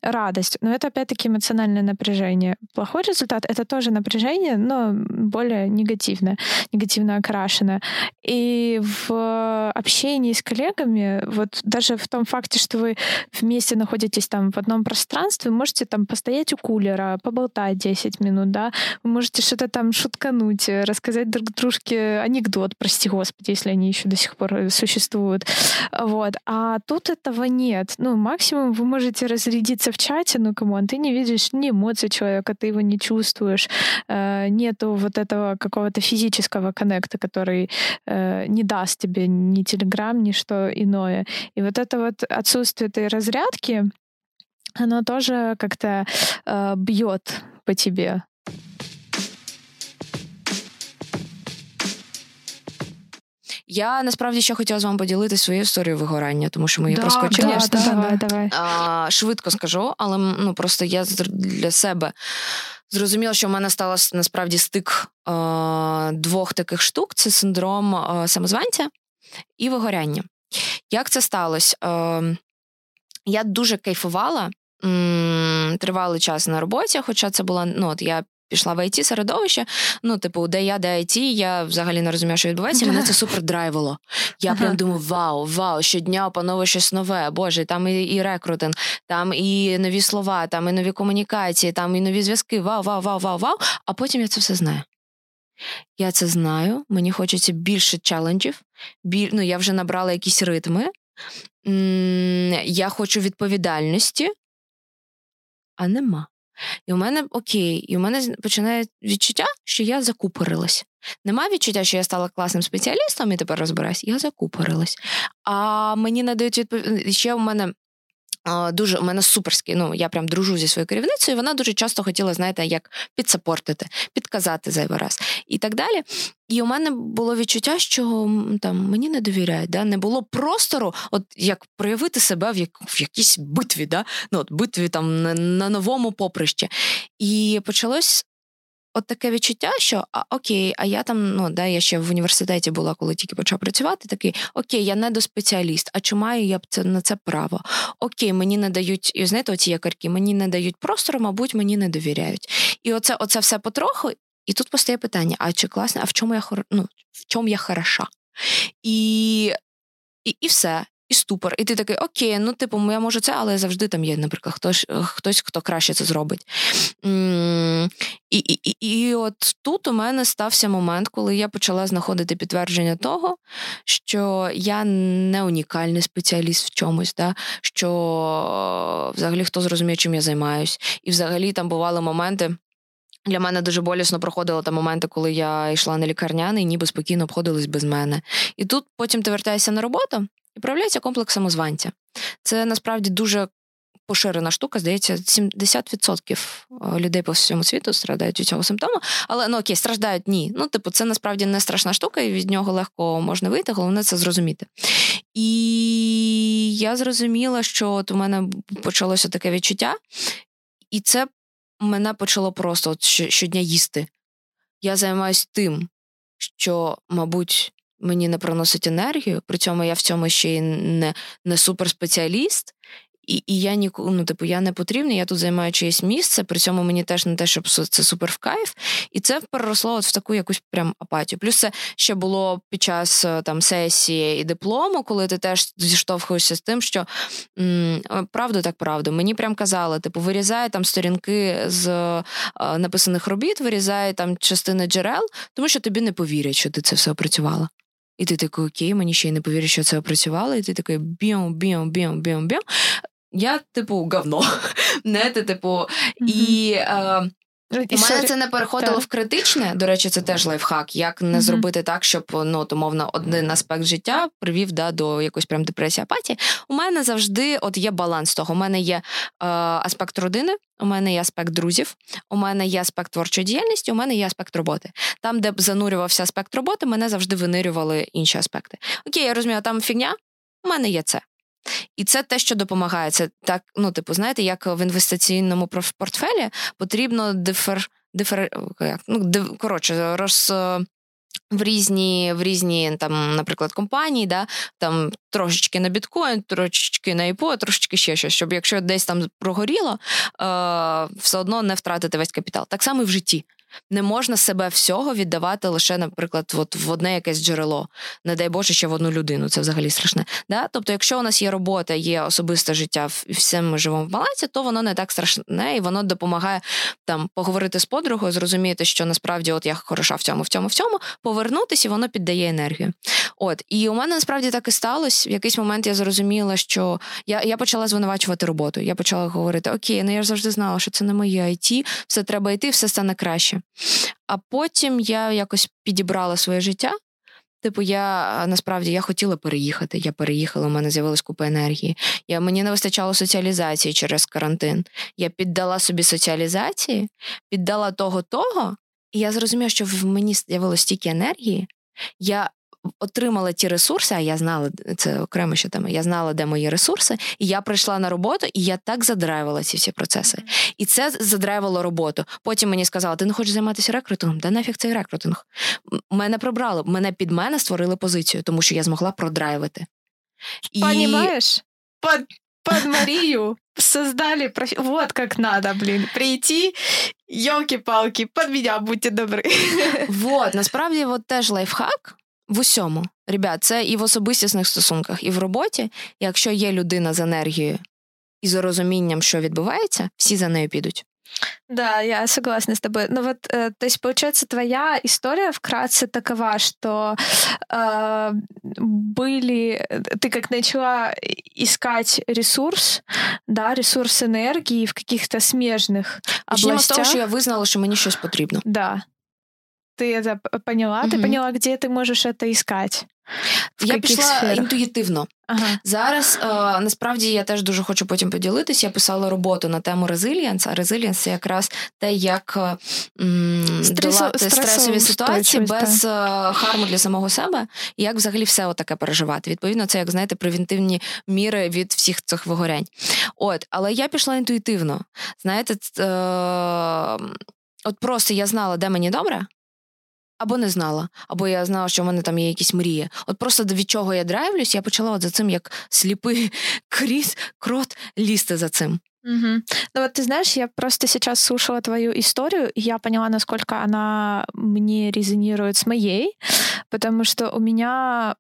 радость, но это опять-таки эмоциональное напряжение. Плохой результат — это тоже напряжение, но более негативное, негативно окрашенное. И в общении с коллегами, вот даже в том факте, что вы вместе находитесь там в одном пространстве, можете там постоять у кулера, поболтать десять минут, да, вы можете что-то там шуткануть, рассказать друг дружке анекдот, прости господи, если они еще до сих пор существуют. Вот. А тут этого нет. Ну, максимум вы можете разрядиться в чате, ну, камон, ты не видишь ни эмоций человека, ты его не чувствуешь, нету вот этого какого-то физического коннекта, который не даст тебе ни Телеграм, ни что иное. И вот это вот отсутствие этой разрядки, оно тоже как-то бьет по тебе. Я, насправді, ще хотіла з вами поділитися своєю історією вигорання, тому що ми її да, проскочили. Да, давай, давай. А, швидко скажу, але ну, просто я для себе зрозуміла, що в мене стався, насправді, стик а, двох таких штук. Це синдром а, самозванця і вигоряння. Як це сталося? А, я дуже кайфувала м, тривалий час на роботі, хоча це була... Ну, от я пішла в ай ті-середовище, ну, типу, де я, де ай ті, я взагалі не розумію, що відбувається, мене це супер драйвило. Я ага. прям думаю, вау, вау, щодня опановую щось нове, боже, там і, і рекрутинг, там і нові слова, там і нові комунікації, там і нові зв'язки, вау, вау, вау, вау, вау, а потім я це все знаю. Я це знаю, мені хочеться більше челенджів, біль... ну, я вже набрала якісь ритми, М-м- я хочу відповідальності, а нема. І у мене окей, і у мене починає відчуття, що я закупорилась. Нема відчуття, що я стала класним спеціалістом і тепер розбираюсь. Я закупорилась. А мені надають відповідь... Ще у мене дуже у мене суперський, ну я прям дружу зі своєю керівницею, і вона дуже часто хотіла, знаєте, як підсапортити, підказати зайвий раз і так далі. І у мене було відчуття, що там мені не довіряють, да? Не було простору, от як проявити себе в, як, в якійсь битві, да? Ну, от, битві там на, на новому поприщі. І почалось от таке відчуття, що а, окей, а я там, ну да, я ще в університеті була, коли тільки почав працювати, такий, окей, я недоспеціаліст, а чи маю я це, на це право? Окей, мені не дають, і знаєте, оці якорки, мені не дають простору, мабуть, мені не довіряють. І оце, оце все потроху, і тут постає питання, а чи класно, а в чому я, хор... ну, в чому я хороша? І... І, і все. І ступор. І ти такий, окей, ну, типу, я можу це, але завжди там є, наприклад, хтось, хтось хто краще це зробить. І, і, і, і от тут у мене стався момент, коли я почала знаходити підтвердження того, що я не унікальний спеціаліст в чомусь, да? Що взагалі хто зрозуміє, чим я займаюсь. І взагалі там бували моменти, для мене дуже болісно проходили там моменти, коли я йшла на лікарняний, і ніби спокійно обходились без мене. І тут потім ти вертаєшся на роботу, і проявляється комплекс самозванця. Це, насправді, дуже поширена штука. Здається, сімдесят відсотків людей по всьому світу страдають від цього симптому. Але, ну окей, страждають – ні. Ну, типу, це, насправді, не страшна штука, і від нього легко можна вийти. Головне – це зрозуміти. І я зрозуміла, що от у мене почалося таке відчуття, і це мене почало просто от щодня їсти. Я займаюся тим, що, мабуть, мені не приносить енергію, при цьому я в цьому ще й не, не суперспеціаліст, і, і я, ніку, ну, типу, я не потрібна, я тут займаю чиєсь місце, при цьому мені теж не те, щоб це супер в кайф, і це переросло от в таку якусь прям апатію. Плюс це ще було під час там, сесії і диплому, коли ти теж зіштовхуєшся з тим, що м- правду так правду, мені прям казали, типу, вирізай там сторінки з е, написаних робіт, вирізай там частини джерел, тому що тобі не повірять, що ти це все опрацювала. І ти такий, окей, мені ще й не повірю, що це опрацювало. І ти такий, бім-бім-бім-бім-бім. Я, типу, говно. Не, ти, типу, mm-hmm. і... Е... У мене це не переходило в критичне, до речі, це теж лайфхак, як не зробити так, щоб, ну, умовно, один аспект життя привів, да, до якоїсь прям депресії, апатії. У мене завжди от є баланс того. У мене є е, аспект родини, у мене є аспект друзів, у мене є аспект творчої діяльності, у мене є аспект роботи. Там, де занурювався аспект роботи, мене завжди винирювали інші аспекти. Окей, я розумію, там фігня, у мене є це. І це те, що допомагає. Це так, ну, типу, знаєте, як в інвестиційному портфелі потрібно дифер, дифер, як, ну, диф, коротше, роз, в різні, в різні там, наприклад, компанії, да, там трошечки на біткоін, трошечки на ай пі о, трошечки ще щось, щоб якщо десь там прогоріло, е, все одно не втратити весь капітал. Так само і в житті. Не можна себе всього віддавати лише, наприклад, от в одне якесь джерело. Не дай Боже, ще в одну людину. Це взагалі страшне. Да? Тобто, якщо у нас є робота, є особисте життя, і все ми живемо в балансі, то воно не так страшне, і воно допомагає там поговорити з подругою, зрозуміти, що насправді от я хороша в цьому, в цьому, в цьому, повернутися, і воно піддає енергію. От. І у мене насправді так і сталося. В якийсь момент я зрозуміла, що я, я почала звинувачувати роботу. Я почала говорити, окей, ну я ж завжди знала, що це не моє ай ті, все треба йти, все стане краще. А потім я якось підібрала своє життя. Типу, я, насправді, я хотіла переїхати. Я переїхала, у мене з'явилась купа енергії. Я, мені не вистачало соціалізації через карантин. Я піддала собі соціалізації, піддала того-того, і я зрозуміла, що в мені з'явилось стільки енергії. Я отримала ті ресурси, а я знала, це окремо ще там, я знала, де мої ресурси, і я прийшла на роботу, і я так задрайвила ці всі процеси. І це задрайвало роботу. Потім мені сказали, ти не хочеш займатися рекрутингом? Да нафіг цей рекрутинг. Мене прибрали, мене під мене створили позицію, тому що я змогла продрайвити. Понімаєш? Под, под Марію создали, проф... вот как надо, блін, прийти, ёлки-палки, под меня, будьте добрі. Вот, насправді, вот теж лайфхак, в усьому. Ребят, це і в особистісних стосунках, і в роботі. Якщо є людина з енергією і з розумінням, що відбувається, всі за нею підуть. Да, я согласна с тобой. Но вот, э, то есть, получается, твоя история вкратце такова, что э, были... Ты как начала искать ресурс, да, ресурс энергии в каких-то смежных областях. Причем от того, что я вызнала, что мне что-то потребно. Да. ты это поняла? Mm-hmm. Ти поняла, где ты можеш це искать? В я пішла сферах? Інтуїтивно. Ага. Зараз, е, насправді, я теж дуже хочу потім поділитися. Я писала роботу на тему резилієнс, а резилієнс – це якраз те, як м, Стресо... долати стресові ситуації без та. харму для самого себе, і як взагалі все отаке переживати. Відповідно, це, як знаєте, превентивні міри від всіх цих вигорянь. От, але я пішла інтуїтивно. Знаєте, е, от просто я знала, де мені добре, або не знала, або я знала, що в мене там є якісь мрії. От просто від чого я драйвлюсь, я почала от за цим, як сліпий кріс, крот, лізти за цим. Угу. Ну вот ты знаешь, я просто сейчас слушала твою историю, и я поняла, насколько она мне резонирует с моей, потому что у меня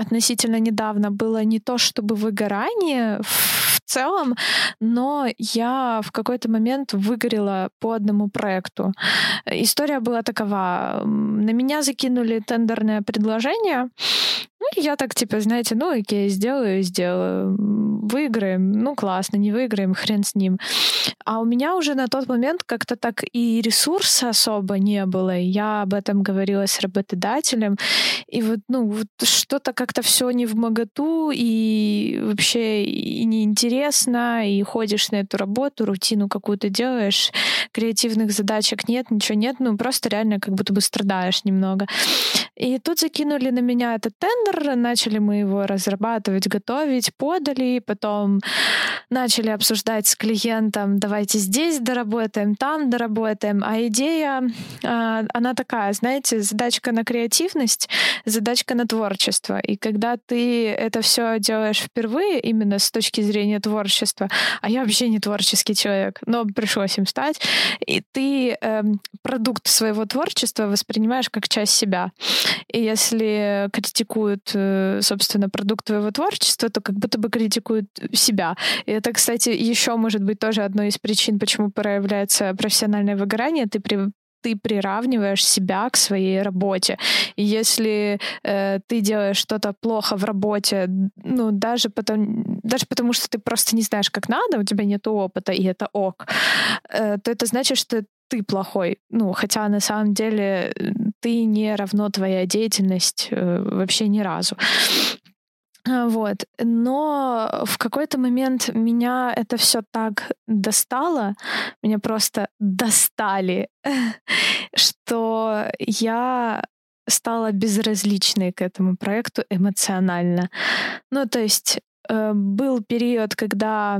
относительно недавно было не то чтобы выгорание в целом, но я в какой-то момент выгорела по одному проекту. История была такова. На меня закинули тендерное предложение, ну, я так, типа, знаете, ну, окей, сделаю, сделаю. Выиграем, ну, классно, не выиграем, хрен с ним. А у меня уже на тот момент как-то так и ресурса особо не было. Я об этом говорила с работодателем. И вот, ну, вот что-то как-то все не вмоготу, и вообще и неинтересно, и ходишь на эту работу, рутину какую-то делаешь, креативных задачек нет, ничего нет, ну, просто реально как будто бы страдаешь немного. И тут закинули на меня этот тендер, начали мы его разрабатывать, готовить, подали, потом начали обсуждать с клиентом, давайте здесь доработаем, там доработаем. А идея, она такая, знаете, задачка на креативность, задачка на творчество. И когда ты это все делаешь впервые, именно с точки зрения творчества, а я вообще не творческий человек, но пришлось им стать, и ты э, продукт своего творчества воспринимаешь как часть себя. И если критикуют собственно, продукт твоего творчества, то как будто бы критикуют себя. И это, кстати, еще может быть тоже одной из причин, почему проявляется профессиональное выгорание. Ты при ты приравниваешь себя к своей работе. И если э, ты делаешь что-то плохо в работе, ну, даже, потом, даже потому, что ты просто не знаешь, как надо, у тебя нет опыта, и это ок, э, то это значит, что ты плохой. Ну, хотя на самом деле ты не равно твоя деятельность э, вообще ни разу. Вот. Но в какой-то момент меня это все так достало, меня просто достали, что я стала безразличной к этому проекту эмоционально. Ну, то есть э, был период, когда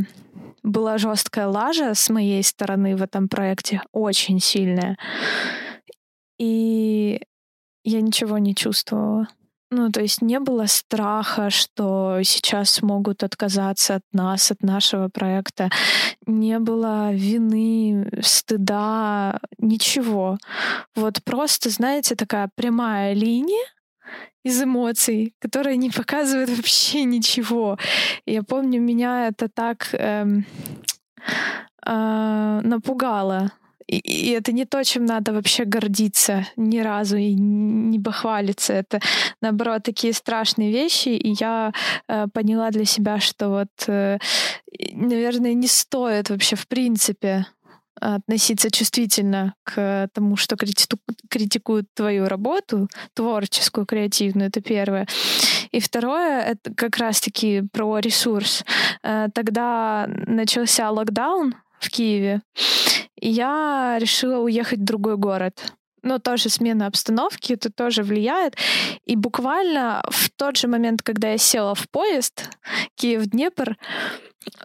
была жесткая лажа с моей стороны в этом проекте, очень сильная, и я ничего не чувствовала. Ну, то есть не было страха, что сейчас могут отказаться от нас, от нашего проекта. Не было вины, стыда, ничего. Вот просто, знаете, такая прямая линия из эмоций, которая не показывает вообще ничего. Я помню, меня это так эм, э, напугало. И это не то, чем надо вообще гордиться ни разу и не бахвалиться. Это, наоборот, такие страшные вещи. И я э, поняла для себя, что вот, э, наверное, не стоит вообще в принципе относиться чувствительно к тому, что критику- критикуют твою работу, творческую, креативную, это первое. И второе, это как раз-таки про ресурс. Э, тогда начался локдаун в Киеве, и я решила уехать в другой город. Но тоже смена обстановки, это тоже влияет. И буквально в тот же момент, когда я села в поезд Киев-Днепр,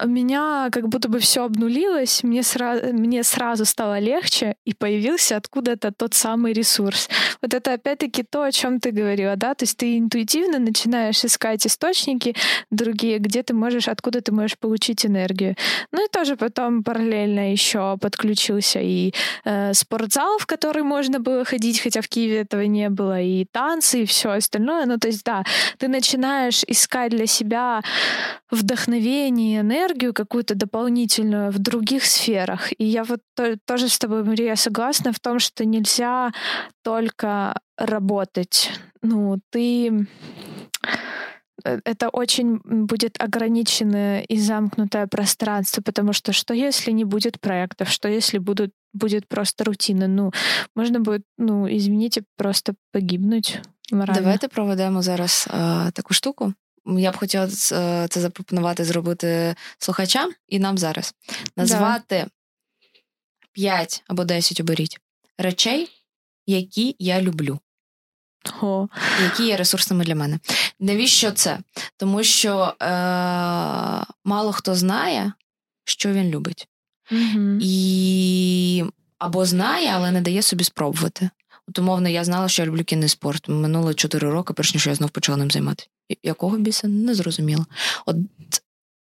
у меня как будто бы все обнулилось, мне, сра- мне сразу стало легче, и появился откуда-то тот самый ресурс. Вот это опять-таки то, о чем ты говорила, да? То есть ты интуитивно начинаешь искать источники другие, где ты можешь, откуда ты можешь получить энергию. Ну и тоже потом параллельно еще подключился и э, спортзал, в который можно было ходить, хотя в Киеве этого не было, и танцы, и все остальное. Ну то есть да, ты начинаешь искать для себя вдохновение, энергию какую-то дополнительную в других сферах. И я вот то, тоже с тобой, Мария, согласна в том, что нельзя только работать. Ну, ты это очень будет ограниченное и замкнутое пространство, потому что что если не будет проектов, что если будут, будет просто рутина? Ну, можно будет, ну, извините, просто погибнути морально. Давайте проведемо зараз е, таку штуку. Я б хотіла це запропонувати зробити слухачам і нам зараз. Назвати п'ять або десять, оберіть, речей, які я люблю. О. Які є ресурсними для мене. Навіщо це? Тому що е- мало хто знає, що він любить. Угу. І або знає, але не дає собі спробувати. От, умовно, я знала, що я люблю кінний спорт. Минуло чотири роки, перш ніж я знов почала ним займатися. Якого біса? Не зрозуміло. От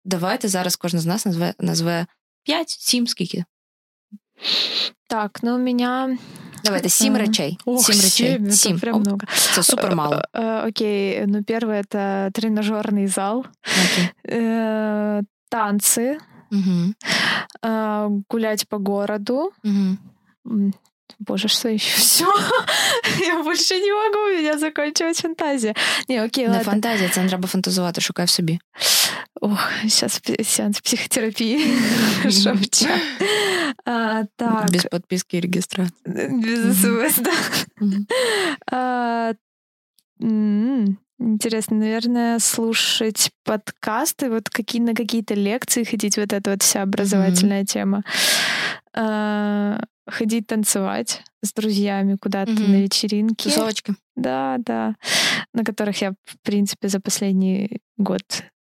давайте зараз кожен з нас назве, назве п'ять-сім скільки. Так, ну у мене... Давайте, семь uh, речей. Ох, семь речей. семь, семь. Прям много. Это супер мало. Окей, uh, okay. Ну первое — это тренажерный зал, okay. uh, танцы, uh-huh. uh, гулять по городу. Uh-huh. Боже, что еще? Все. Я больше не могу, у меня закончилась фантазия. Не, окей, ладно. Не фантазия, це не треба фантазувати, шукай в собі. Ох, сейчас сеанс психотерапии. Шовча. А, так. Без подписки и регистрации. Без СМС, да. А, м-м, интересно, наверное, слушать подкасты, вот какие, на какие-то лекции ходить, вот эта вот вся образовательная тема. А, ходить танцевать с друзьями куда-то mm-hmm. на вечеринки. Тусовочки. Да, да. На которых я, в принципе, за последний год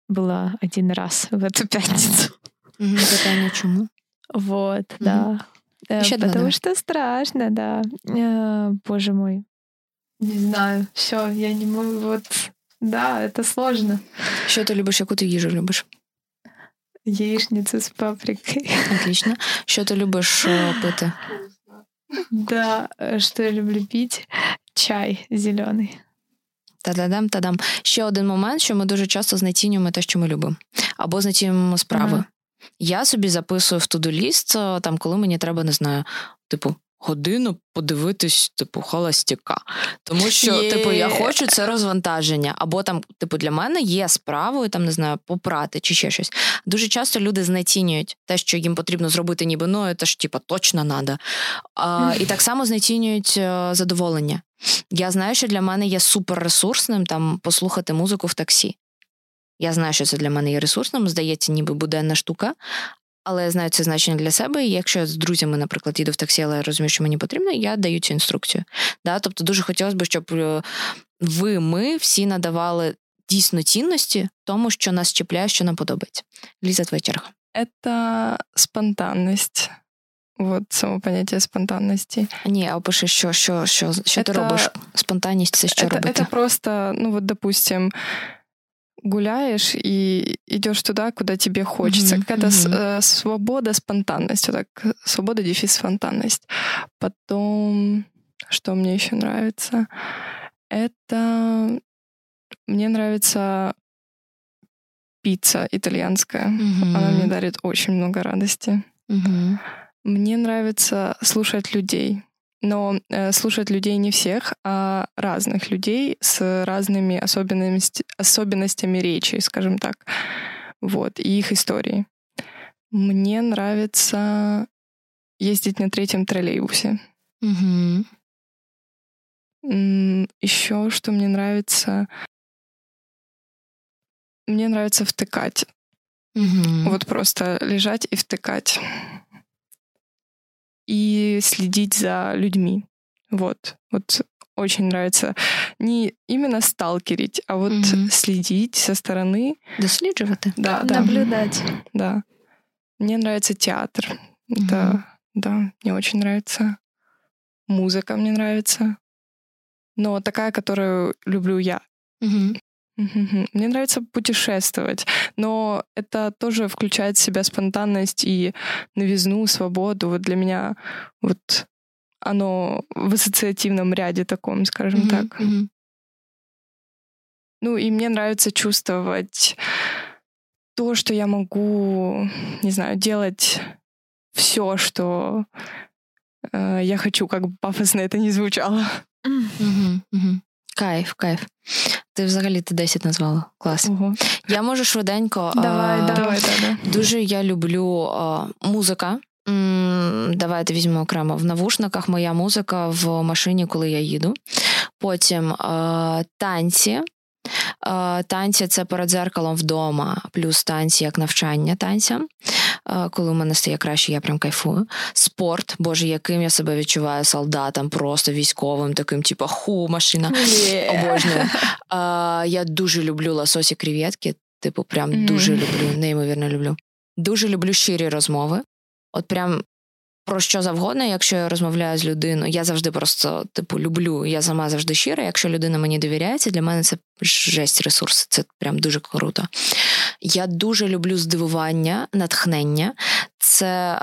была один раз в эту пятницу. Питание чему? Вот, mm-hmm. да. Еще потому давай. Что страшно, да. Э, боже мой. Не знаю. Все, я не могу. Вот, да, это сложно. Что ты любишь? Какую ты ежу любишь? Яичницу с паприкой. Отлично. Что ты любишь пить? Да, что я люблю пить? Чай зеленый. Та-да-дам, та-дам. Ще один момент, що ми дуже часто знецінюємо те, що ми любимо. Або знецінюємо справи. Ага. Я собі записую в туду-ліст, там, коли мені треба, не знаю, типу, годину подивитись, типу, холостяка. Тому що, є... типу, я хочу це розвантаження. Або там, типу, для мене є справою, там, не знаю, попрати чи ще щось. Дуже часто люди знецінюють те, що їм потрібно зробити ніби, ну, це ж, типу, точно надо. А, і так само знецінюють задоволення. Я знаю, що для мене є суперресурсним там послухати музику в таксі. Я знаю, що це для мене є ресурсним, здається, ніби буденна штука, але я знаю це значення для себе, і якщо я з друзями, наприклад, їду в таксі, але я розумію, що мені потрібно, я даю цю інструкцію. Да? Тобто дуже хотілося б, щоб ви, ми всі надавали дійсно цінності тому, що нас чіпляє, що нам подобається. Ліза, твоя черга. Це спонтанність. Вот само понятие спонтанности. Не, а пиши, що, що, що, що ти робиш? Спонтанність – це що робити? Это просто, ну вот, допустим, гуляешь и идешь туда, куда тебе хочется. Mm-hmm. Какая-то mm-hmm. свобода, спонтанность. Вот так, свобода, дефис, спонтанность. Потом, что мне еще нравится? Это... Мне нравится пицца итальянская. Mm-hmm. Она мне дарит очень много радости. Mm-hmm. Мне нравится слушать людей, но э, слушать людей не всех, а разных людей с разными особенности, особенностями речи, скажем так, вот, и их истории. Мне нравится ездить на третьем троллейбусе. Угу. Еще что мне нравится... Мне нравится втыкать. Угу. Вот просто лежать и втыкать. И следить за людьми. Вот. Вот очень нравится не именно сталкерить, а вот mm-hmm. следить со стороны. Досліджувати. Да, да. Наблюдать. Да. Мне нравится театр. Mm-hmm. Да, да, мне очень нравится. Музыка мне нравится. Но такая, которую люблю я. Mm-hmm. Mm-hmm. Мне нравится путешествовать. Но это тоже включает в себя спонтанность и новизну, свободу. Вот для меня вот оно в ассоциативном ряде таком, скажем mm-hmm. так. Mm-hmm. Ну и мне нравится чувствовать то, что я могу, не знаю, делать все, что э, я хочу, как бы пафосно это ни звучало. Mm-hmm. Mm-hmm. Кайф, кайф. Ти взагалі ти десять назвала. Клас. Угу. Я можу швиденько. Давай, а, давай, давай. Дуже я люблю а, музика. М-м, давайте візьмемо окремо. В навушниках моя музика в машині, коли я їду. Потім а, танці. А, танці – це перед дзеркалом вдома. Плюс танці як навчання танцям. Коли у мене стає краще, я прям кайфую. Спорт, боже, яким я себе відчуваю солдатом, просто військовим, таким, типу, ху, машина, yeah. обожнюю. А, я дуже люблю лососі, креветки, типу, прям mm. дуже люблю, неймовірно люблю. Дуже люблю щирі розмови, от прям про що завгодно, якщо я розмовляю з людиною, я завжди просто, типу, люблю, я сама завжди щира, якщо людина мені довіряється, для мене це жесть ресурс, це прям дуже круто. Я дуже люблю здивування, натхнення. Це е,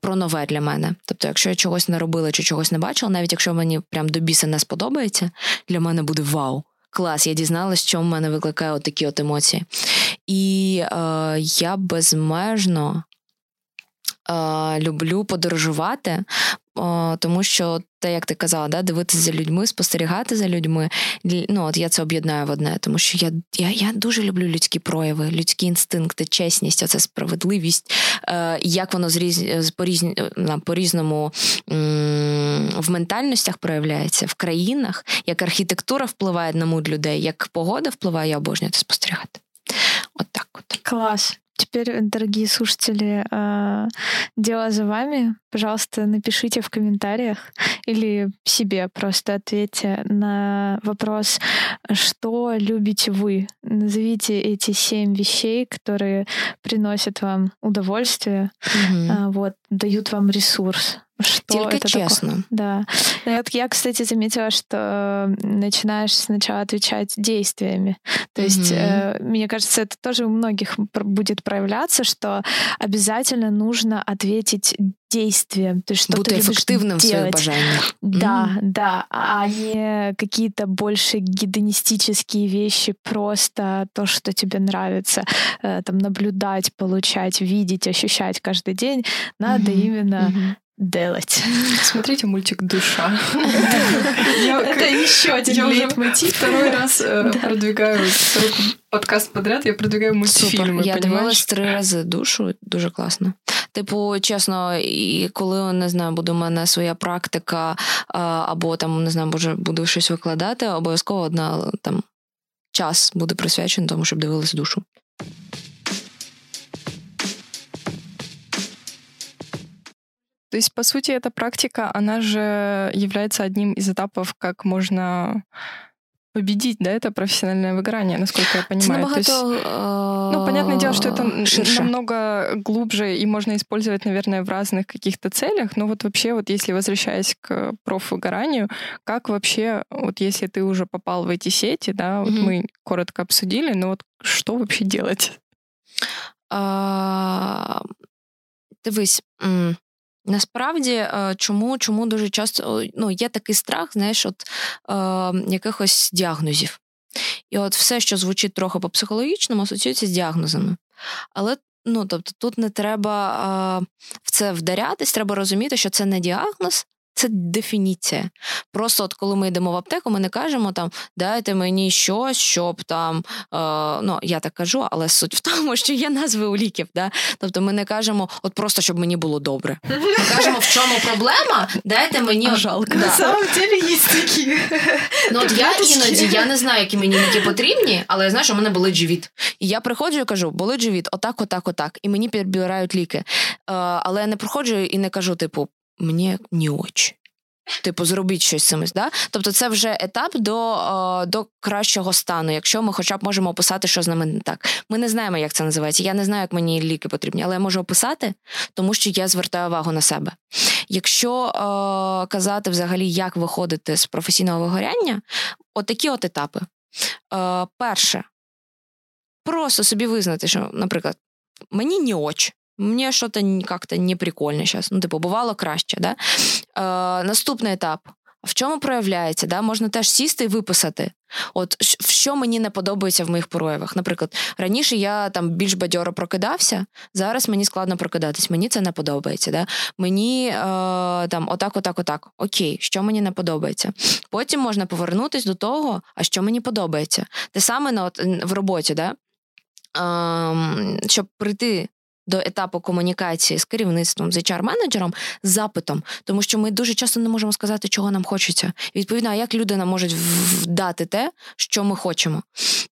про нове для мене. Тобто, якщо я чогось не робила чи чогось не бачила, навіть якщо мені прям до біса не сподобається, для мене буде вау, клас, я дізналась, що в мене викликає от такі от емоції. І е, я безмежно е, люблю подорожувати, е, тому що те, як ти казала, да, дивитися за людьми, спостерігати за людьми. Ну, от я це об'єднаю в одне, тому що я, я, я дуже люблю людські прояви, людські інстинкти, чесність, оце справедливість, е, як воно зріз, поріз, по-різному м, в ментальностях проявляється, в країнах, як архітектура впливає на муд людей, як погода впливає, я обожнюю це спостерігати. От так от. Клас. Теперь, дорогие слушатели, дело за вами. Пожалуйста, напишите в комментариях или себе просто ответьте на вопрос, что любите вы. Назовите эти семь вещей, которые приносят вам удовольствие, угу. вот, дают вам ресурс. Что Только честно. Такое? Да. Вот я, кстати, заметила, что начинаешь сначала отвечать действиями. То mm-hmm. есть, э, мне кажется, это тоже у многих будет проявляться, что обязательно нужно ответить действием. То есть, что Будто ты эффективным в своих пожеланиях. Да, mm-hmm. да. А не какие-то больше гедонистические вещи, просто то, что тебе нравится. Э, там, наблюдать, получать, видеть, ощущать каждый день. Надо mm-hmm. именно... Mm-hmm. делать. Смотрите мультик «Душа». Это еще один лейтмотив. Второй раз продвигаю подкаст подряд, я продвигаю мультфільми. Я дивилась три рази «Душу», дуже класно. Типу, чесно, і коли, не знаю, буде в мене своя практика, або там, не знаю, буду щось викладати, обов'язково одна там час буде присвячений тому, щоб дивилась «Душу». То есть, по сути, эта практика, она же является одним из этапов, как можно победить, да, это профессиональное выгорание, насколько я понимаю. То есть, ну, понятное дело, что это ширше. Намного глубже и можно использовать, наверное, в разных каких-то целях, но вот вообще, вот если возвращаясь к профвыгоранию, как вообще, вот если ты уже попал в эти сети, да, вот mm-hmm. мы коротко обсудили, но вот что вообще делать? Дивись, насправді, чому, чому дуже часто, ну, є такий страх, знаєш, от е, якихось діагнозів. І от все, що звучить трохи по-психологічному, асоціюється з діагнозами. Але, ну, тобто, тут не треба е, в це вдарятись, треба розуміти, що це не діагноз, це дефініція. Просто от коли ми йдемо в аптеку, ми не кажемо там, дайте мені щось, щоб там, е, ну, я так кажу, але суть в тому, що є назви у ліків, да? Тобто ми не кажемо, от просто, щоб мені було добре. Ми кажемо, в чому проблема, дайте мені... А жалко. Да. На самом деле є такі. Ну, от я іноді, я не знаю, які мені ліки потрібні, але я знаю, що в мене болить живіт. І я приходжу і кажу, болить живіт, отак, отак, отак. І мені підбирають ліки. Е, але я не приходжу і не кажу, типу, мені не очі. Типу, зробіть щось з цим, да? Тобто це вже етап до, до кращого стану, якщо ми хоча б можемо описати, що з нами не так. Ми не знаємо, як це називається. Я не знаю, як мені ліки потрібні, але я можу описати, тому що я звертаю увагу на себе. Якщо е, казати взагалі, як виходити з професійного вигоряння, отакі от етапи. Е, перше, просто собі визнати, що, наприклад, мені не очі. Мне что-то как-то неприкольно сейчас. Ну, типа, бывало краще, да? Э, наступний етап. в чому проявляється, да? Можна теж сісти і виписати, от в що мені не подобається в моїх проявах. Наприклад, раніше я там більш бадьоро прокидався, зараз мені складно прокидатись, мені це не подобається. Да? Мені е, там отак, отак, отак. Окей, що мені не подобається. Потім можна повернутись до того, а що мені подобається. Те саме на, от, в роботі, да? е, щоб прийти до етапу комунікації з керівництвом, з ейч ар-менеджером, з запитом. Тому що ми дуже часто не можемо сказати, чого нам хочеться. Відповідно, а як люди нам можуть вдати те, що ми хочемо?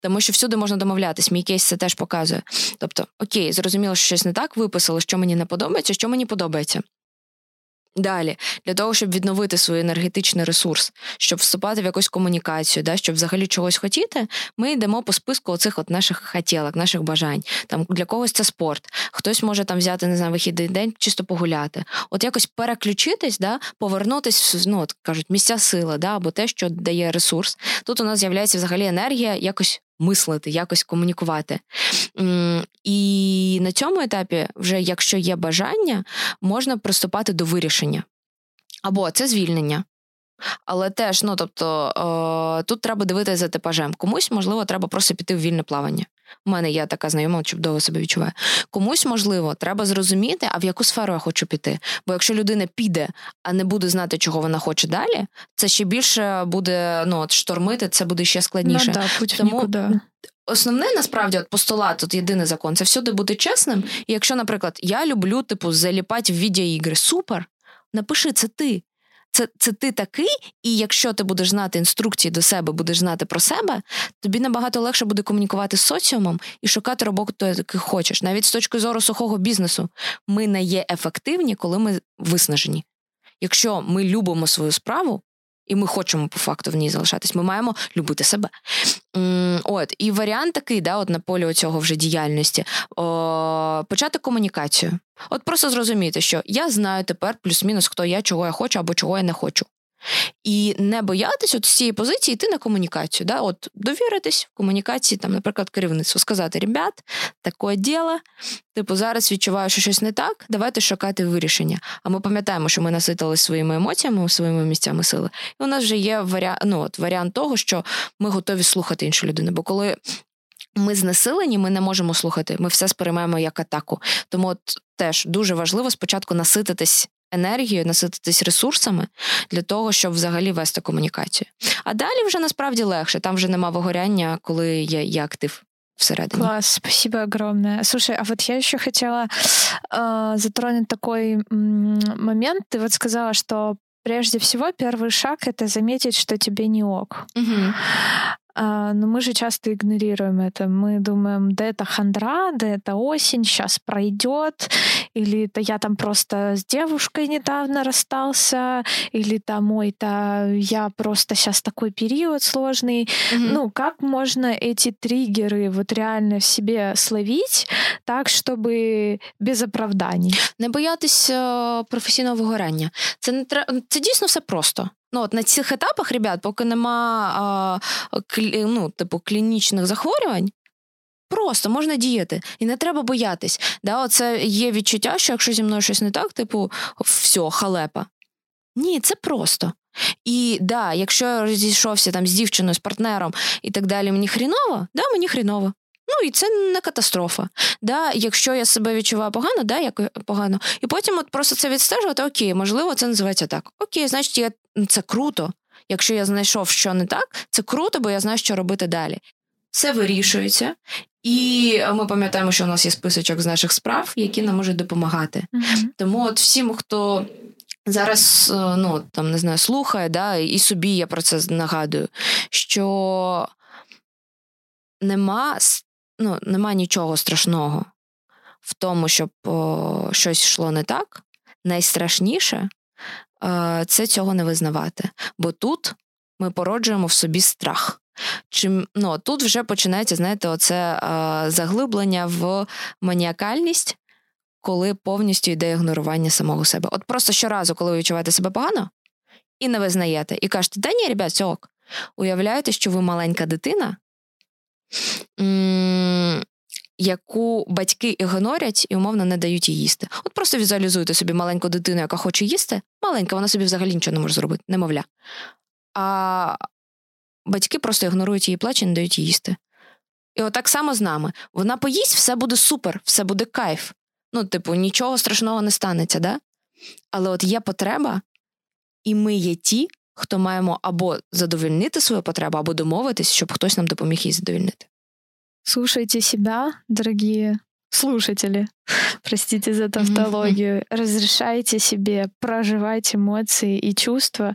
Тому що всюди можна домовлятись. Мій кейс це теж показує. Тобто, окей, зрозуміло, що щось не так, виписали, що мені не подобається, що мені подобається. Далі, для того, щоб відновити свій енергетичний ресурс, щоб вступати в якусь комунікацію, да, щоб взагалі чогось хотіти, ми йдемо по списку оцих от наших хотілок, наших бажань. Там для когось це спорт, хтось може там взяти, не знаю, вихідний день, чисто погуляти. От якось переключитись, да, повернутись, ну, от, кажуть, місця сили, да, або те, що дає ресурс. Тут у нас з'являється взагалі енергія якось мислити, якось комунікувати. І на цьому етапі, вже якщо є бажання, можна приступати до вирішення. Або це звільнення. Але теж, ну, тобто, тут треба дивитися за типажем. Комусь, можливо, треба просто піти в вільне плавання. У мене є така знайома, чудово себе відчуває. Комусь, можливо, треба зрозуміти, а в яку сферу я хочу піти. Бо якщо людина піде, а не буде знати, чого вона хоче далі, це ще більше буде, ну, от, штормити, це буде ще складніше. Ну, да, путь в нікуди. Основне, насправді, от постулат, тут єдиний закон, це всюди бути чесним. І якщо, наприклад, я люблю, типу, заліпати в відеоігри, супер, напиши, це ти. Це, це ти такий, і якщо ти будеш знати інструкції до себе, будеш знати про себе, тобі набагато легше буде комунікувати з соціумом і шукати роботу, яку хочеш. Навіть з точки зору сухого бізнесу. Ми не є ефективні, коли ми виснажені. Якщо ми любимо свою справу, і ми хочемо по факту в ній залишатись, ми маємо любити себе. От, і варіант такий, да, от на полі цього вже діяльності, о, почати комунікацію. От просто зрозуміти, що я знаю тепер плюс-мінус, хто я, чого я хочу або чого я не хочу. І не боятись от з цієї позиції йти на комунікацію. Да? От довіритись в комунікації, там, наприклад, керівництву. Сказати, ребят, таке діло, типу, зараз відчуваю, що щось не так, давайте шукати вирішення. А ми пам'ятаємо, що ми наситились своїми емоціями, своїми місцями сили. І у нас вже є варіант, ну, от, варіант того, що ми готові слухати іншу людину. Бо коли ми знесилені, ми не можемо слухати, ми все сприймаємо як атаку. Тому от, теж дуже важливо спочатку насититись енергією, насититись ресурсами для того, щоб взагалі вести комунікацію. А далі вже насправді легше, там вже нема вигоряння, коли є, є актив всередині. Класс, спасибо огромное. Слушай, а вот я еще хотела э, затронуть такой м- момент. Ты вот сказала, что прежде всего первый шаг — это заметить, что тебе не ок. Угу. Но мы же часто игнорируем это. Мы думаем, да это хандра, да это осень, сейчас пройдет, или да я там просто с девушкой недавно расстался, или там, ой, да я просто сейчас такой период сложный. Mm-hmm. Ну, как можно эти триггеры вот реально в себе словить так, чтобы без оправданий? Не боятись професійного вигорання. Це не тр... це дійсно все просто. Ну, от на цих етапах, ребят, поки нема а, клі, ну, типу, клінічних захворювань, просто можна діяти. І не треба боятись. Да, оце є відчуття, що якщо зі мною щось не так, типу, все, халепа. Ні, це просто. І, да, якщо я розійшовся там з дівчиною, з партнером і так далі, мені хріново, да, мені хріново. Ну, і це не катастрофа. Да, якщо я себе відчуваю погано, да, я погано. І потім от просто це відстежувати, окей, можливо, це називається так. Окей, значить, я... це круто. Якщо я знайшов, що не так, це круто, бо я знаю, що робити далі. Це вирішується. І ми пам'ятаємо, що у нас є списочок з наших справ, які нам можуть допомагати. Mm-hmm. Тому от всім, хто зараз, ну, там, не знаю, слухає, да, і собі я про це нагадую, що нема... Ну, нема нічого страшного в тому, щоб о, щось йшло не так. Найстрашніше е, це цього не визнавати. Бо тут ми породжуємо в собі страх. Чим, ну, тут вже починається, знаєте, оце е, заглиблення в маніакальність, коли повністю йде ігнорування самого себе. От просто щоразу, коли ви відчуваєте себе погано, і не визнаєте, і кажете, та ні, ребят, все ок. Уявляєте, що ви маленька дитина, яку батьки ігнорять і умовно не дають їй їсти. От просто візуалізуйте собі маленьку дитину, яка хоче їсти, маленька, вона собі взагалі нічого не може зробити, немовля. А батьки просто ігнорують її плач і не дають їй їсти. І отак само з нами. Вона поїсть, все буде супер, все буде кайф. Ну, типу, нічого страшного не станеться, да? Але от є потреба, і ми є ті, хто маємо або задовольнити свою потребу, або домовитись, щоб хтось нам допоміг її задовольнити. Слушайте себя, дорогие слушатели. Простите за тавтологию. Разрешайте себе проживать эмоции и чувства.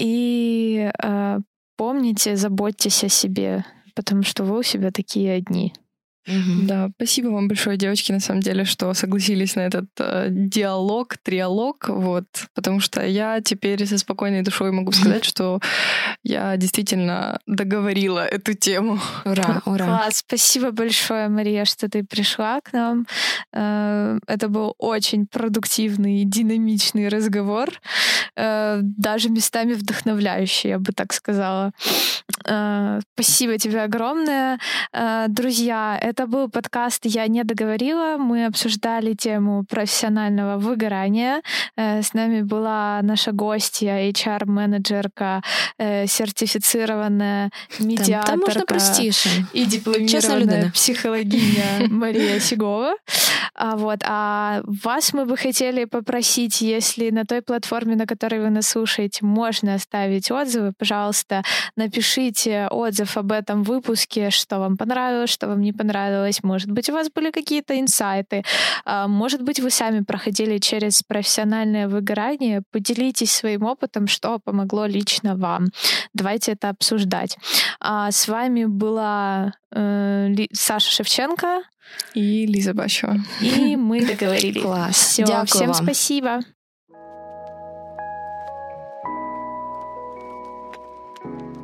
И э, помните, заботьтесь о себе, потому что вы у себя такие одни. Mm-hmm. Да, спасибо вам большое, девочки, на самом деле, что согласились на этот э, диалог, триалог, вот, потому что я теперь со спокойной душой могу сказать, mm-hmm. что я действительно договорила эту тему. Ура, ура. Класс, спасибо большое, Мария, что ты пришла к нам. Э, это был очень продуктивный, динамичный разговор, э, даже местами вдохновляющий, я бы так сказала. Э, спасибо тебе огромное. Э, друзья, это был подкаст «Я не договорила». Мы обсуждали тему профессионального выгорания. С нами была наша гостья, эйч ар-менеджерка, сертифицированная медиаторка и дипломированная психологиня Мария Сигова. Вот. А вас мы бы хотели попросить, если на той платформе, на которой вы нас слушаете, можно оставить отзывы, пожалуйста, напишите отзыв об этом выпуске, что вам понравилось, что вам не понравилось. Может быть, у вас были какие-то инсайты. Может быть, вы сами проходили через профессиональное выгорание. Поделитесь своим опытом, что помогло лично вам. Давайте это обсуждать. А с вами была э, Ли, Саша Шевченко. И Лиза Башева. И мы договорились. Класс. Всё, дякую всем вам. Спасибо.